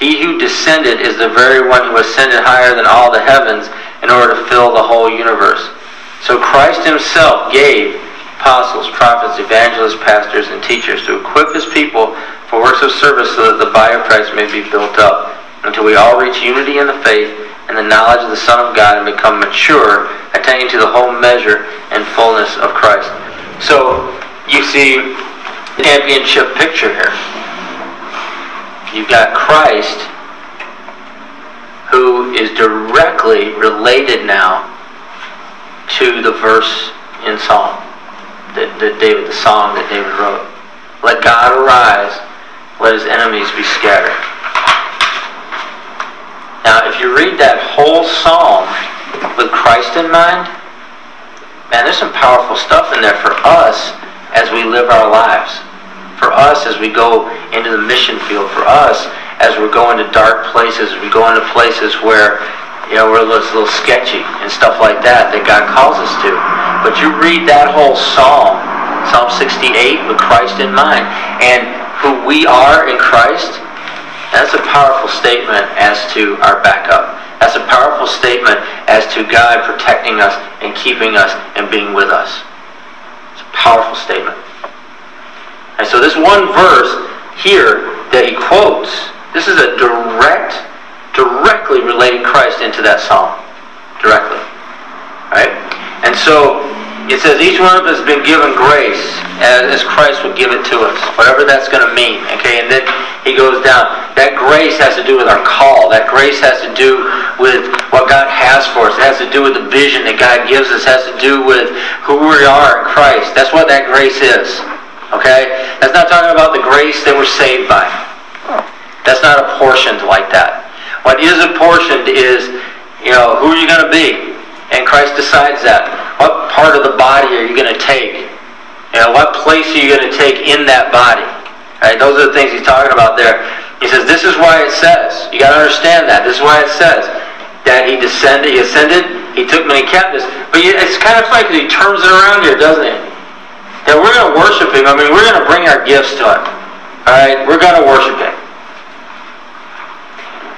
He who descended is the very one who ascended higher than all the heavens in order to fill the whole universe. So Christ himself gave apostles, prophets, evangelists, pastors, and teachers to equip his people for works of service so that the body of Christ may be built up until we all reach unity in the faith and the knowledge of the Son of God and become mature, attaining to the whole measure and fullness of Christ. So you see the championship picture here. You've got Christ, who is directly related now to the verse in Psalm that, that David, the psalm that David wrote. Let God arise, let his enemies be scattered. Now, if you read that whole psalm with Christ in mind, man, there's some powerful stuff in there for us as we live our lives. For us as we go into the mission field, for us as we're going to dark places, we go into places where, you know, we're a little, a little sketchy and stuff like that that God calls us to. But you read that whole psalm, Psalm sixty-eight, with Christ in mind, and who we are in Christ, that's a powerful statement as to our backup. That's a powerful statement as to God protecting us and keeping us and being with us. It's a powerful statement. And so this one verse here that he quotes, this is a direct, directly relating Christ into that psalm. Directly. Right? And so it says each one of us has been given grace as Christ would give it to us. Whatever that's going to mean. Okay, and then he goes down. That grace has to do with our call. That grace has to do with what God has for us. It has to do with the vision that God gives us. It has to do with who we are in Christ. That's what that grace is. Okay? That's not talking about the grace that we're saved by. That's not apportioned like that. What is apportioned is, you know, who are you going to be? And Christ decides that. What part of the body are you going to take? You know, what place are you going to take in that body? All right? Those are the things he's talking about there. He says, this is why it says. You got to understand that. This is why it says that he descended, he ascended, he took many captives. But it's kind of funny because he turns it around here, doesn't he? That we're going to worship him. I mean, we're going to bring our gifts to him. Alright? We're going to worship him.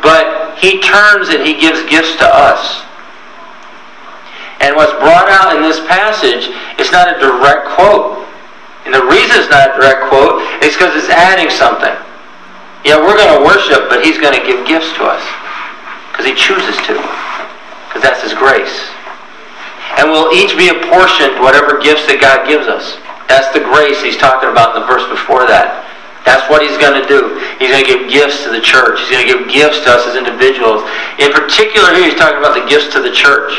But he turns and he gives gifts to us. And what's brought out in this passage is not a direct quote. And the reason it's not a direct quote is because it's adding something. Yeah, we're going to worship, but he's going to give gifts to us. Because he chooses to. Because that's his grace. And we'll each be apportioned whatever gifts that God gives us. That's the grace he's talking about in the verse before that. That's what he's going to do. He's going to give gifts to the church. He's going to give gifts to us as individuals. In particular, here he's talking about the gifts to the church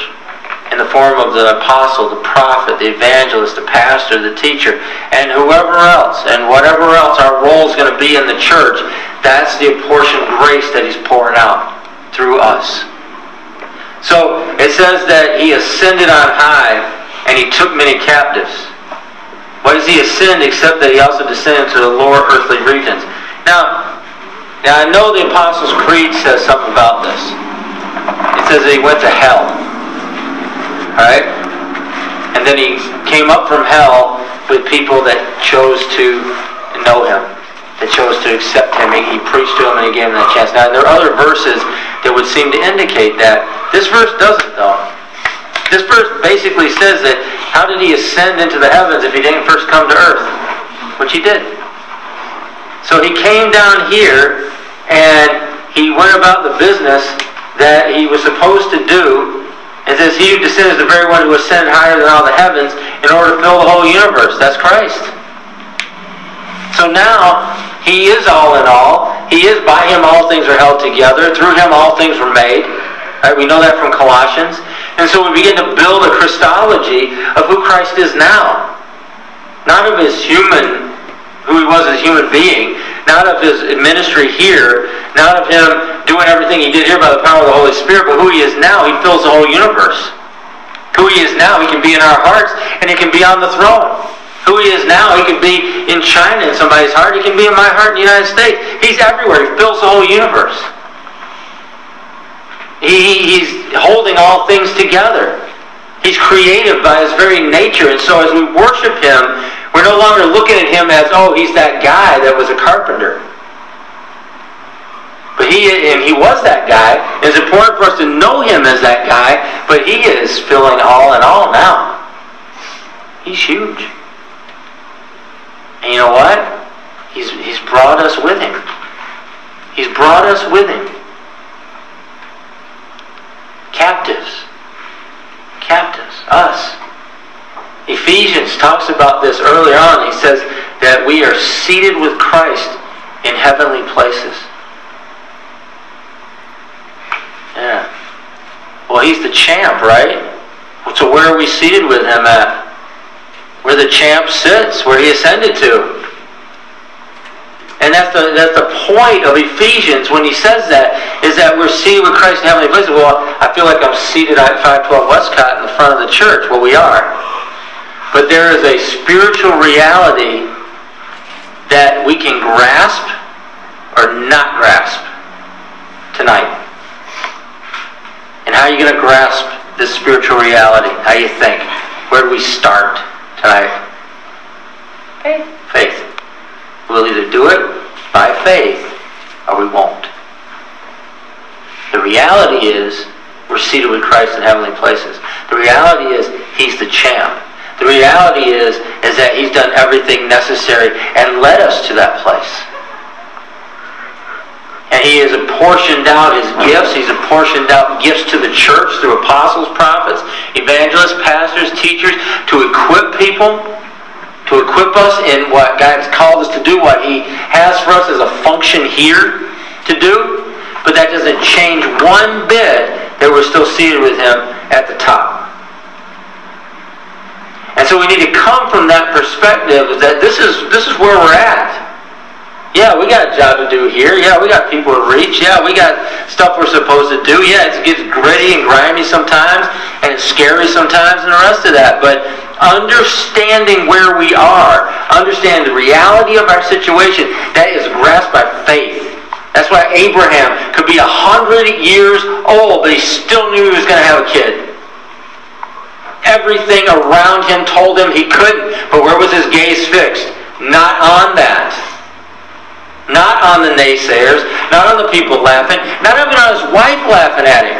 in the form of the apostle, the prophet, the evangelist, the pastor, the teacher, and whoever else, and whatever else our role is going to be in the church. That's the apportioned grace that he's pouring out through us. So it says that he ascended on high and he took many captives. What does he ascend except that he also descended to the lower earthly regions? Now, now I know the Apostles' Creed says something about this. It says that he went to hell. Alright? And then he came up from hell with people that chose to know him, that chose to accept him. He preached to him and he gave him that chance. Now, there are other verses that would seem to indicate that. This verse doesn't, though. This verse basically says that how did he ascend into the heavens if he didn't first come to earth? Which he did. So he came down here and he went about the business that he was supposed to do. It says he who descended is the very one who ascended higher than all the heavens in order to fill the whole universe. That's Christ. So now he is all in all. He is by him all things are held together. Through him all things were made. Right, we know that from Colossians. And so we begin to build a Christology of who Christ is now. Not of his human, who he was as a human being. Not of his ministry here. Not of him doing everything he did here by the power of the Holy Spirit. But who he is now, he fills the whole universe. Who he is now, he can be in our hearts and he can be on the throne. who He is now. He can be in China in somebody's heart. He can be in my heart in the United States. He's everywhere. He fills the whole universe. He, he's holding all things together. He's creative by His very nature. And so as we worship Him, we're no longer looking at Him as, oh, He's that guy that was a carpenter. But he, and he was that guy. It's important for us to know Him as that guy, but He is filling all in all now. He's huge. And you know what? He's, he's brought us with Him. He's brought us with Him. Captives. Captives. Us. Ephesians talks about this early on. He says that we are seated with Christ in heavenly places. Yeah. Well, He's the champ, right? So where are we seated with Him at? Where the champ sits, where He ascended to. And that's the, that's the point of Ephesians when he says that, is that we're seated with Christ in heavenly places. Well, I feel like I'm seated at five twelve Westcott in the front of the church. Well, we are. But there is a spiritual reality that we can grasp or not grasp tonight. And how are you going to grasp this spiritual reality? How do you think? Where do we start tonight? Faith. Faith. We'll either do it by faith or we won't. The reality is we're seated with Christ in heavenly places. The reality is He's the champ. The reality is, is that He's done everything necessary and led us to that place. And He has apportioned out His gifts. He's apportioned out gifts to the church through apostles, prophets, evangelists, pastors, teachers, to equip people, to equip us in what God has called us to do, what He has for us as a function here to do. But that doesn't change one bit that we're still seated with Him at the top. And so we need to come from that perspective that this is, this is where we're at. Yeah, we got a job to do here. Yeah, we got people to reach. Yeah, we got stuff we're supposed to do. Yeah, it gets gritty and grimy sometimes, and it's scary sometimes, and the rest of that. But understanding where we are, understanding the reality of our situation, that is grasped by faith. That's why Abraham could be a hundred years old, but he still knew he was going to have a kid. Everything around him told him he couldn't. But where was his gaze fixed? Not on that. Not on the naysayers, not on the people laughing, not even on his wife laughing at him,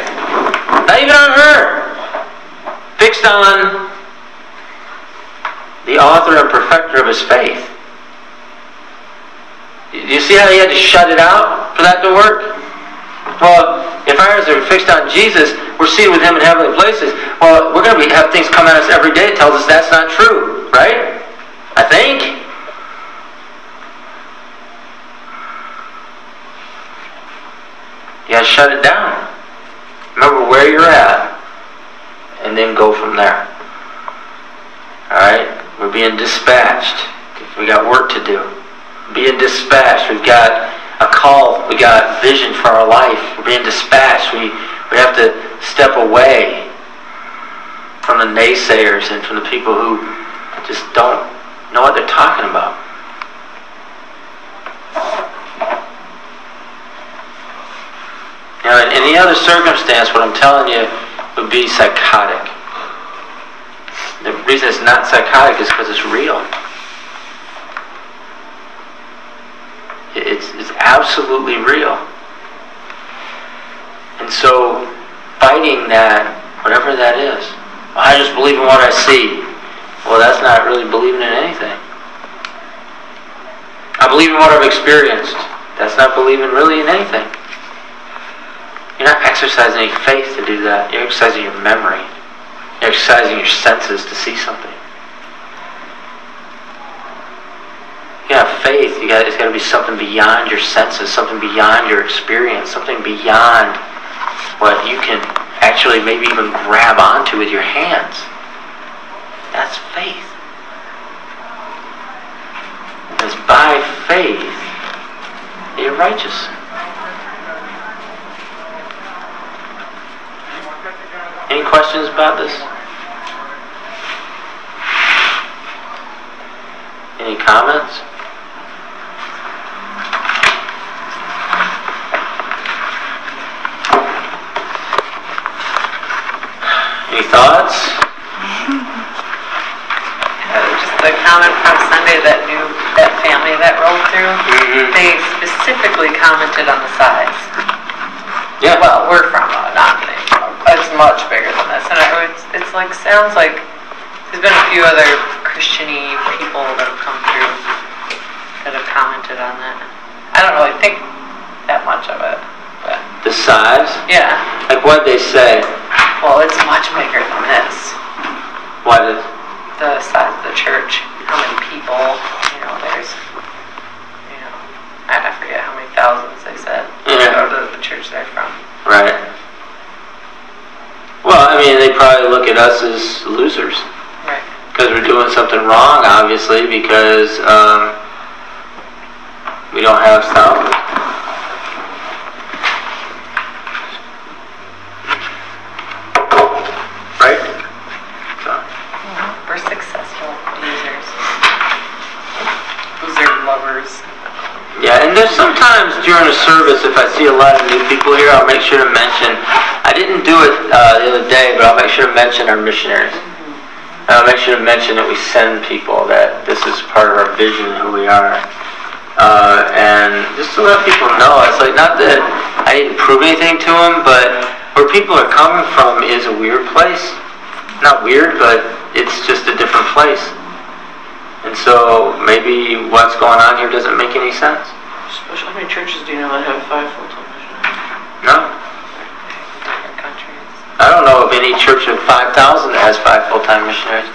not even on her. Fixed on the author and perfecter of his faith. You see how he had to shut it out for that to work? Well, if ours are fixed on Jesus, we're seated with Him in heavenly places. Well, we're going to have things come at us every day that tells us that's not true, right? I think. You gotta shut it down. Remember where you're at and then go from there. Alright? We're being dispatched. We got work to do. Being dispatched. We've got a call. We got vision for our life. We're being dispatched. We we have to step away from the naysayers and from the people who just don't know what they're talking about. You know, in any other circumstance, what I'm telling you would be psychotic. The reason it's not psychotic is because it's real. It's, it's absolutely real. And so, fighting that, whatever that is, I just believe in what I see. Well, that's not really believing in anything. I believe in what I've experienced. That's not believing really in anything. You're not exercising any faith to do that. You're exercising your memory. You're exercising your senses to see something. You have faith. You got, it's got to be something beyond your senses, something beyond your experience, something beyond what you can actually maybe even grab onto with your hands. That's faith. It's by faith that you're righteous. Any questions about this? comments? Any thoughts? Just the comment from Sunday that new that family that rolled through, mm-hmm. They specifically commented on the size. Yeah. Well, we're from a non-nation. It's much bigger than this, and it's it's like sounds like there's been a few other Christian-y people that have come through that have commented on that. I don't really think that much of it. But the size? Yeah. Like what they say. Well, it's much bigger than this. What is? The size of the church. How many people, you know, there's, you know, I forget how many thousands they said yeah. go to the church they're from. Right. Well, I mean, they probably look at us as losers. Right. Because we're doing something wrong, obviously, because um, we don't have sound. During a service, if I see a lot of new people here, I'll make sure to mention, I didn't do it uh, the other day, but I'll make sure to mention our missionaries. Mm-hmm. I'll make sure to mention that we send people, that this is part of our vision, who we are. Uh, and just to let people know, it's like, not that I didn't prove anything to them, but where people are coming from is a weird place. Not weird, but it's just a different place. And so maybe what's going on here doesn't make any sense. How many churches do you know that have five full-time missionaries? No. Different countries. I don't know of any church of five thousand that has five full-time missionaries.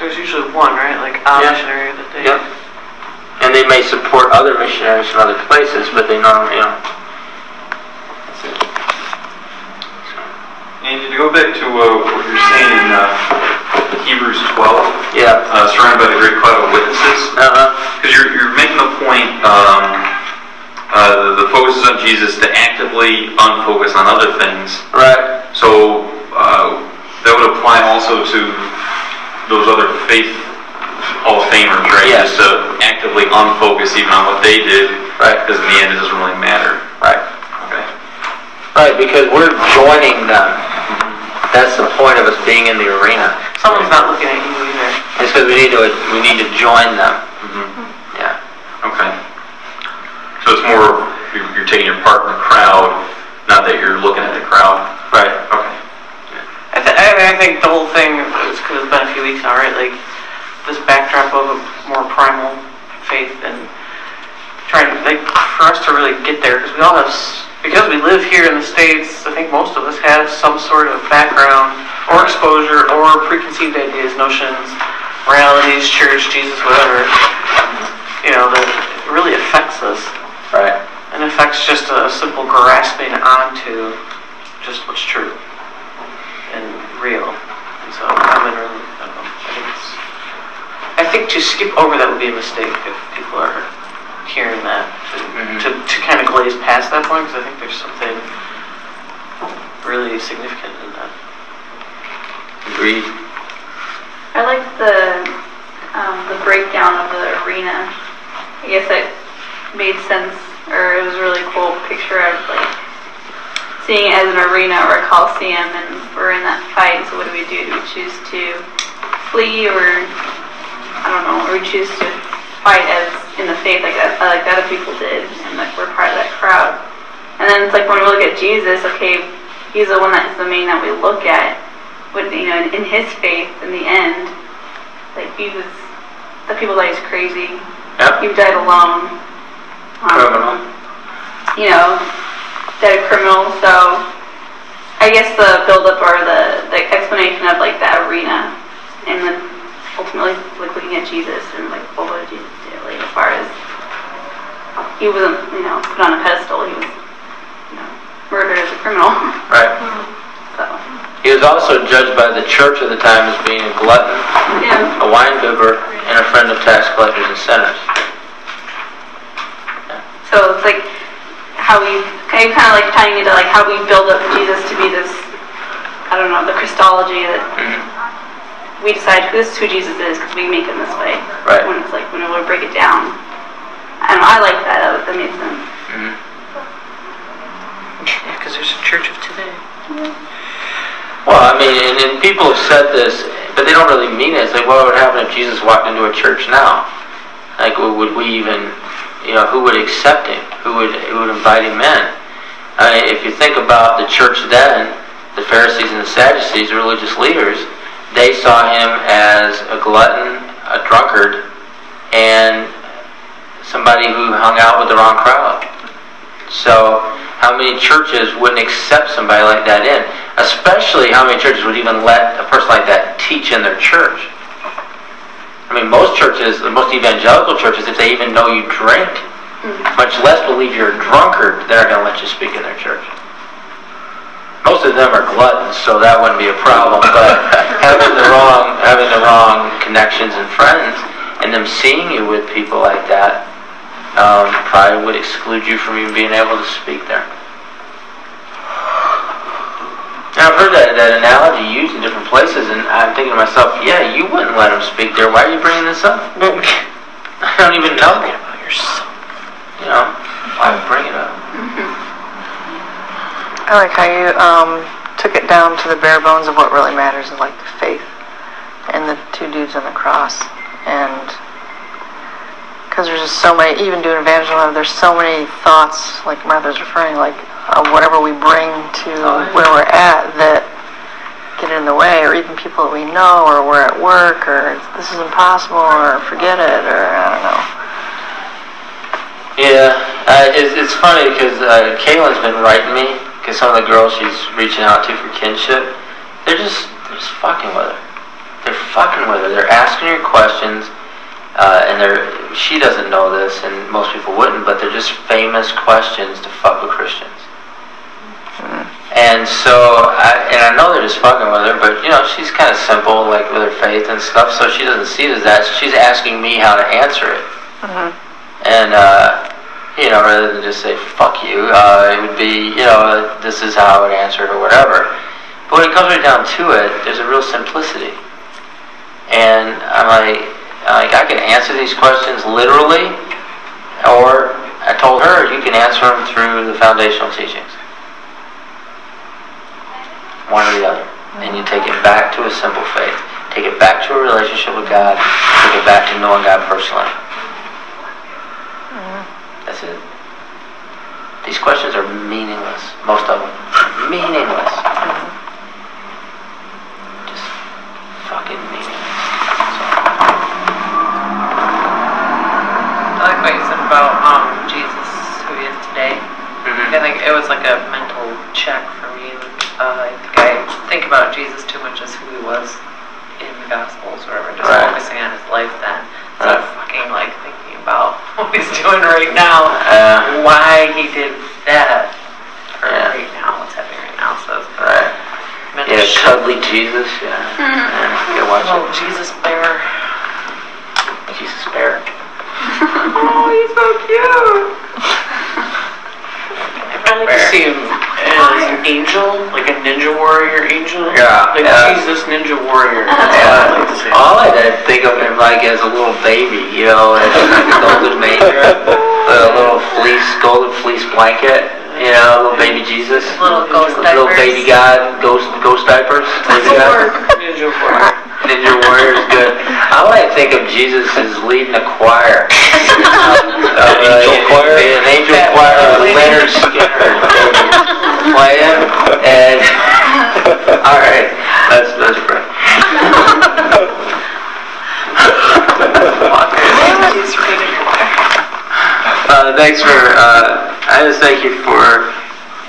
There's usually one, right? Like a yeah. missionary that they... Yep. And they may support other missionaries from other places, but they normally don't. That's it. And to go back to uh, what you're saying in uh, Hebrews twelve, yeah. uh, surrounded by the great cloud of witnesses, because uh-huh. you're, you're making the point... Um, Uh, the focus is on Jesus to actively unfocus on other things. Right. So uh, that would apply also to those other faith Hall of Famers, right? Yes. Just to actively unfocus even on what they did. Right. Because in the end it doesn't really matter. Right. Okay. Right, because we're joining them. Mm-hmm. That's the point of us being in the arena. Someone's not looking at you either. It's because we need to we need to join them. Mm-hmm. Yeah. Okay. So it's more you're taking your part in the crowd, not that you're looking at the crowd. Right. Okay. I, th- I, mean, I think the whole thing, because it's been a few weeks now, right? Like this backdrop of a more primal faith and trying to, like, for us to really get there, because we all have, because we live here in the States, I think most of us have some sort of background or exposure or preconceived ideas, notions, realities, church, Jesus, whatever, you know, that really affects us. Right. And in fact, it's just a simple grasping onto just what's true and real. And so I'm in really, I don't know, I think, it's, I think to skip over that would be a mistake if people are hearing that, to, mm-hmm. to, to kind of glaze past that point, because I think there's something really significant in that. Agreed. I like the, um, the breakdown of the arena. I guess that made sense, or it was a really cool picture of, like, seeing it as an arena or a coliseum, and we're in that fight, so what do we do? Do we choose to flee, or, I don't know, or we choose to fight as in the faith, like that, like that other people did, and, like, we're part of that crowd. And then it's like when we look at Jesus, okay, he's the one that's the main that we look at, but, you know, in, in his faith, in the end, like, Jesus, the people that he's crazy, yep. He died alone, Um, you know, dead criminal. So I guess the build-up or the, the explanation of, like, the arena, and then ultimately, like, looking at Jesus and, like, what would Jesus do? Like, as far as he wasn't, you know, put on a pedestal. He was, you know, murdered as a criminal. Right. So he was also judged by the church at the time as being a glutton, yeah. a wine-bibber, and a friend of tax collectors and sinners. So it's like how we kind of like tying into like how we build up Jesus to be this, I don't know, the Christology that mm-hmm. we decide who this, who Jesus is because we make him this way. Right. When it's like, whenever we break it down. And I like that. That makes sense. Mm-hmm. Yeah, because there's a church of today. Yeah. Well, I mean, and, and people have said this, but they don't really mean it. It's like, what would happen if Jesus walked into a church now? Like, would we even, you know, who would accept him? Who would, who would invite him in? I mean, if you think about the church then, the Pharisees and the Sadducees, the religious leaders, they saw him as a glutton, a drunkard, and somebody who hung out with the wrong crowd. So, how many churches wouldn't accept somebody like that in? Especially, how many churches would even let a person like that teach in their church? I mean, most churches, most evangelical churches, if they even know you drink, much less believe you're a drunkard, they're not going to let you speak in their church. Most of them are gluttons, so that wouldn't be a problem. But having the wrong, having the wrong connections and friends, and them seeing you with people like that, um, probably would exclude you from even being able to speak there. Now, I've heard that, that analogy used in different places, and I'm thinking to myself, yeah, you wouldn't let them speak there. Why are you bringing this up? I don't even know you. You know, why bring it up? Mm-hmm. I like how you um, took it down to the bare bones of what really matters, is like the faith and the two dudes on the cross. And because there's just so many, even doing evangelism, there's so many thoughts, like Martha's referring, like uh, whatever we bring to oh, yeah. where we're at that get in the way, or even people that we know, or we're at work, or this is impossible, or forget it, or I don't know. Yeah, uh, it's, it's funny because uh, Kaylin's been writing me. Because some of the girls she's reaching out to for kinship, they're just, they're just fucking with her. They're fucking with her. They're asking her questions, uh, and they're, she doesn't know this, and most people wouldn't, but they're just famous questions to fuck with Christians. Mm-hmm. And so, I, and I know they're just fucking with her, but, you know, she's kind of simple, like, with her faith and stuff, so she doesn't see it as that. She's asking me how to answer it. Mm-hmm. And, uh... you know, rather than just say, fuck you, uh, it would be, you know, this is how I would answer it or whatever. But when it comes right down to it, there's a real simplicity. And I'm like, like, I can answer these questions literally, or I told her, you can answer them through the foundational teachings. One or the other. And you take it back to a simple faith. Take it back to a relationship with God. Take it back to knowing God personally. That's it. These questions are meaningless. Most of them. Meaningless. Mm-hmm. Just fucking meaningless. So. I like what you said about um, Jesus, who he is today. Mm-hmm. I think it was like a mental check for me. Uh, I think I think about Jesus too much as who he was in the Gospels or whatever. Just right. Focusing on his life then. So right. fucking like thinking about what he's doing right now, uh, why he did that for yeah. right now, what's happening right now. So it's right. Yeah, cuddly Jesus, yeah. Mm-hmm. yeah you gotta watch oh, it. Jesus bear. Jesus bear. Oh, he's so cute. I'd like to see him as an angel, like a ninja warrior angel. Yeah. Like yeah. Jesus ninja warrior. That's yeah. what I'd like to see. All I did think of him like as a little baby, you know, as like a golden manger, a little fleece, golden fleece blanket, you know, a little baby Jesus. Little ghost diapers. Little baby God, ghost ghost diapers. Ninja warrior. Ninja warrior. Ninja warrior is good. All I think of Jesus is leading a choir. Uh, angel uh, choir, an angel that choir with Leonard Skinner playing, and all right, that's that's right. uh, thanks for. Uh, I just thank you for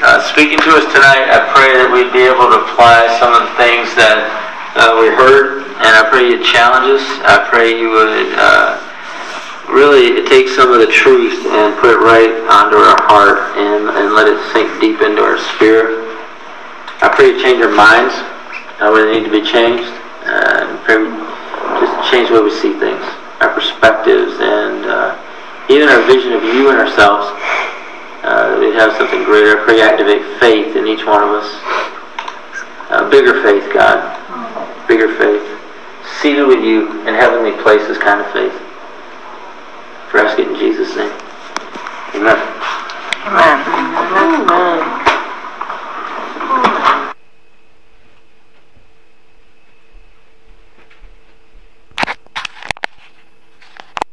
uh, speaking to us tonight. I pray that we'd be able to apply some of the things that uh, we heard, and I pray you challenge us. I pray you would. Uh, Really, to take some of the truth and put it right onto our heart and, and let it sink deep into our spirit. I pray you change our minds uh, where they need to be changed. Uh, I pray we just change the way we see things, our perspectives, and uh, even our vision of you and ourselves. Uh, we have something greater. I pray you activate faith in each one of us. Uh, bigger faith, God. Bigger faith. seated with you in heavenly places kind of faith.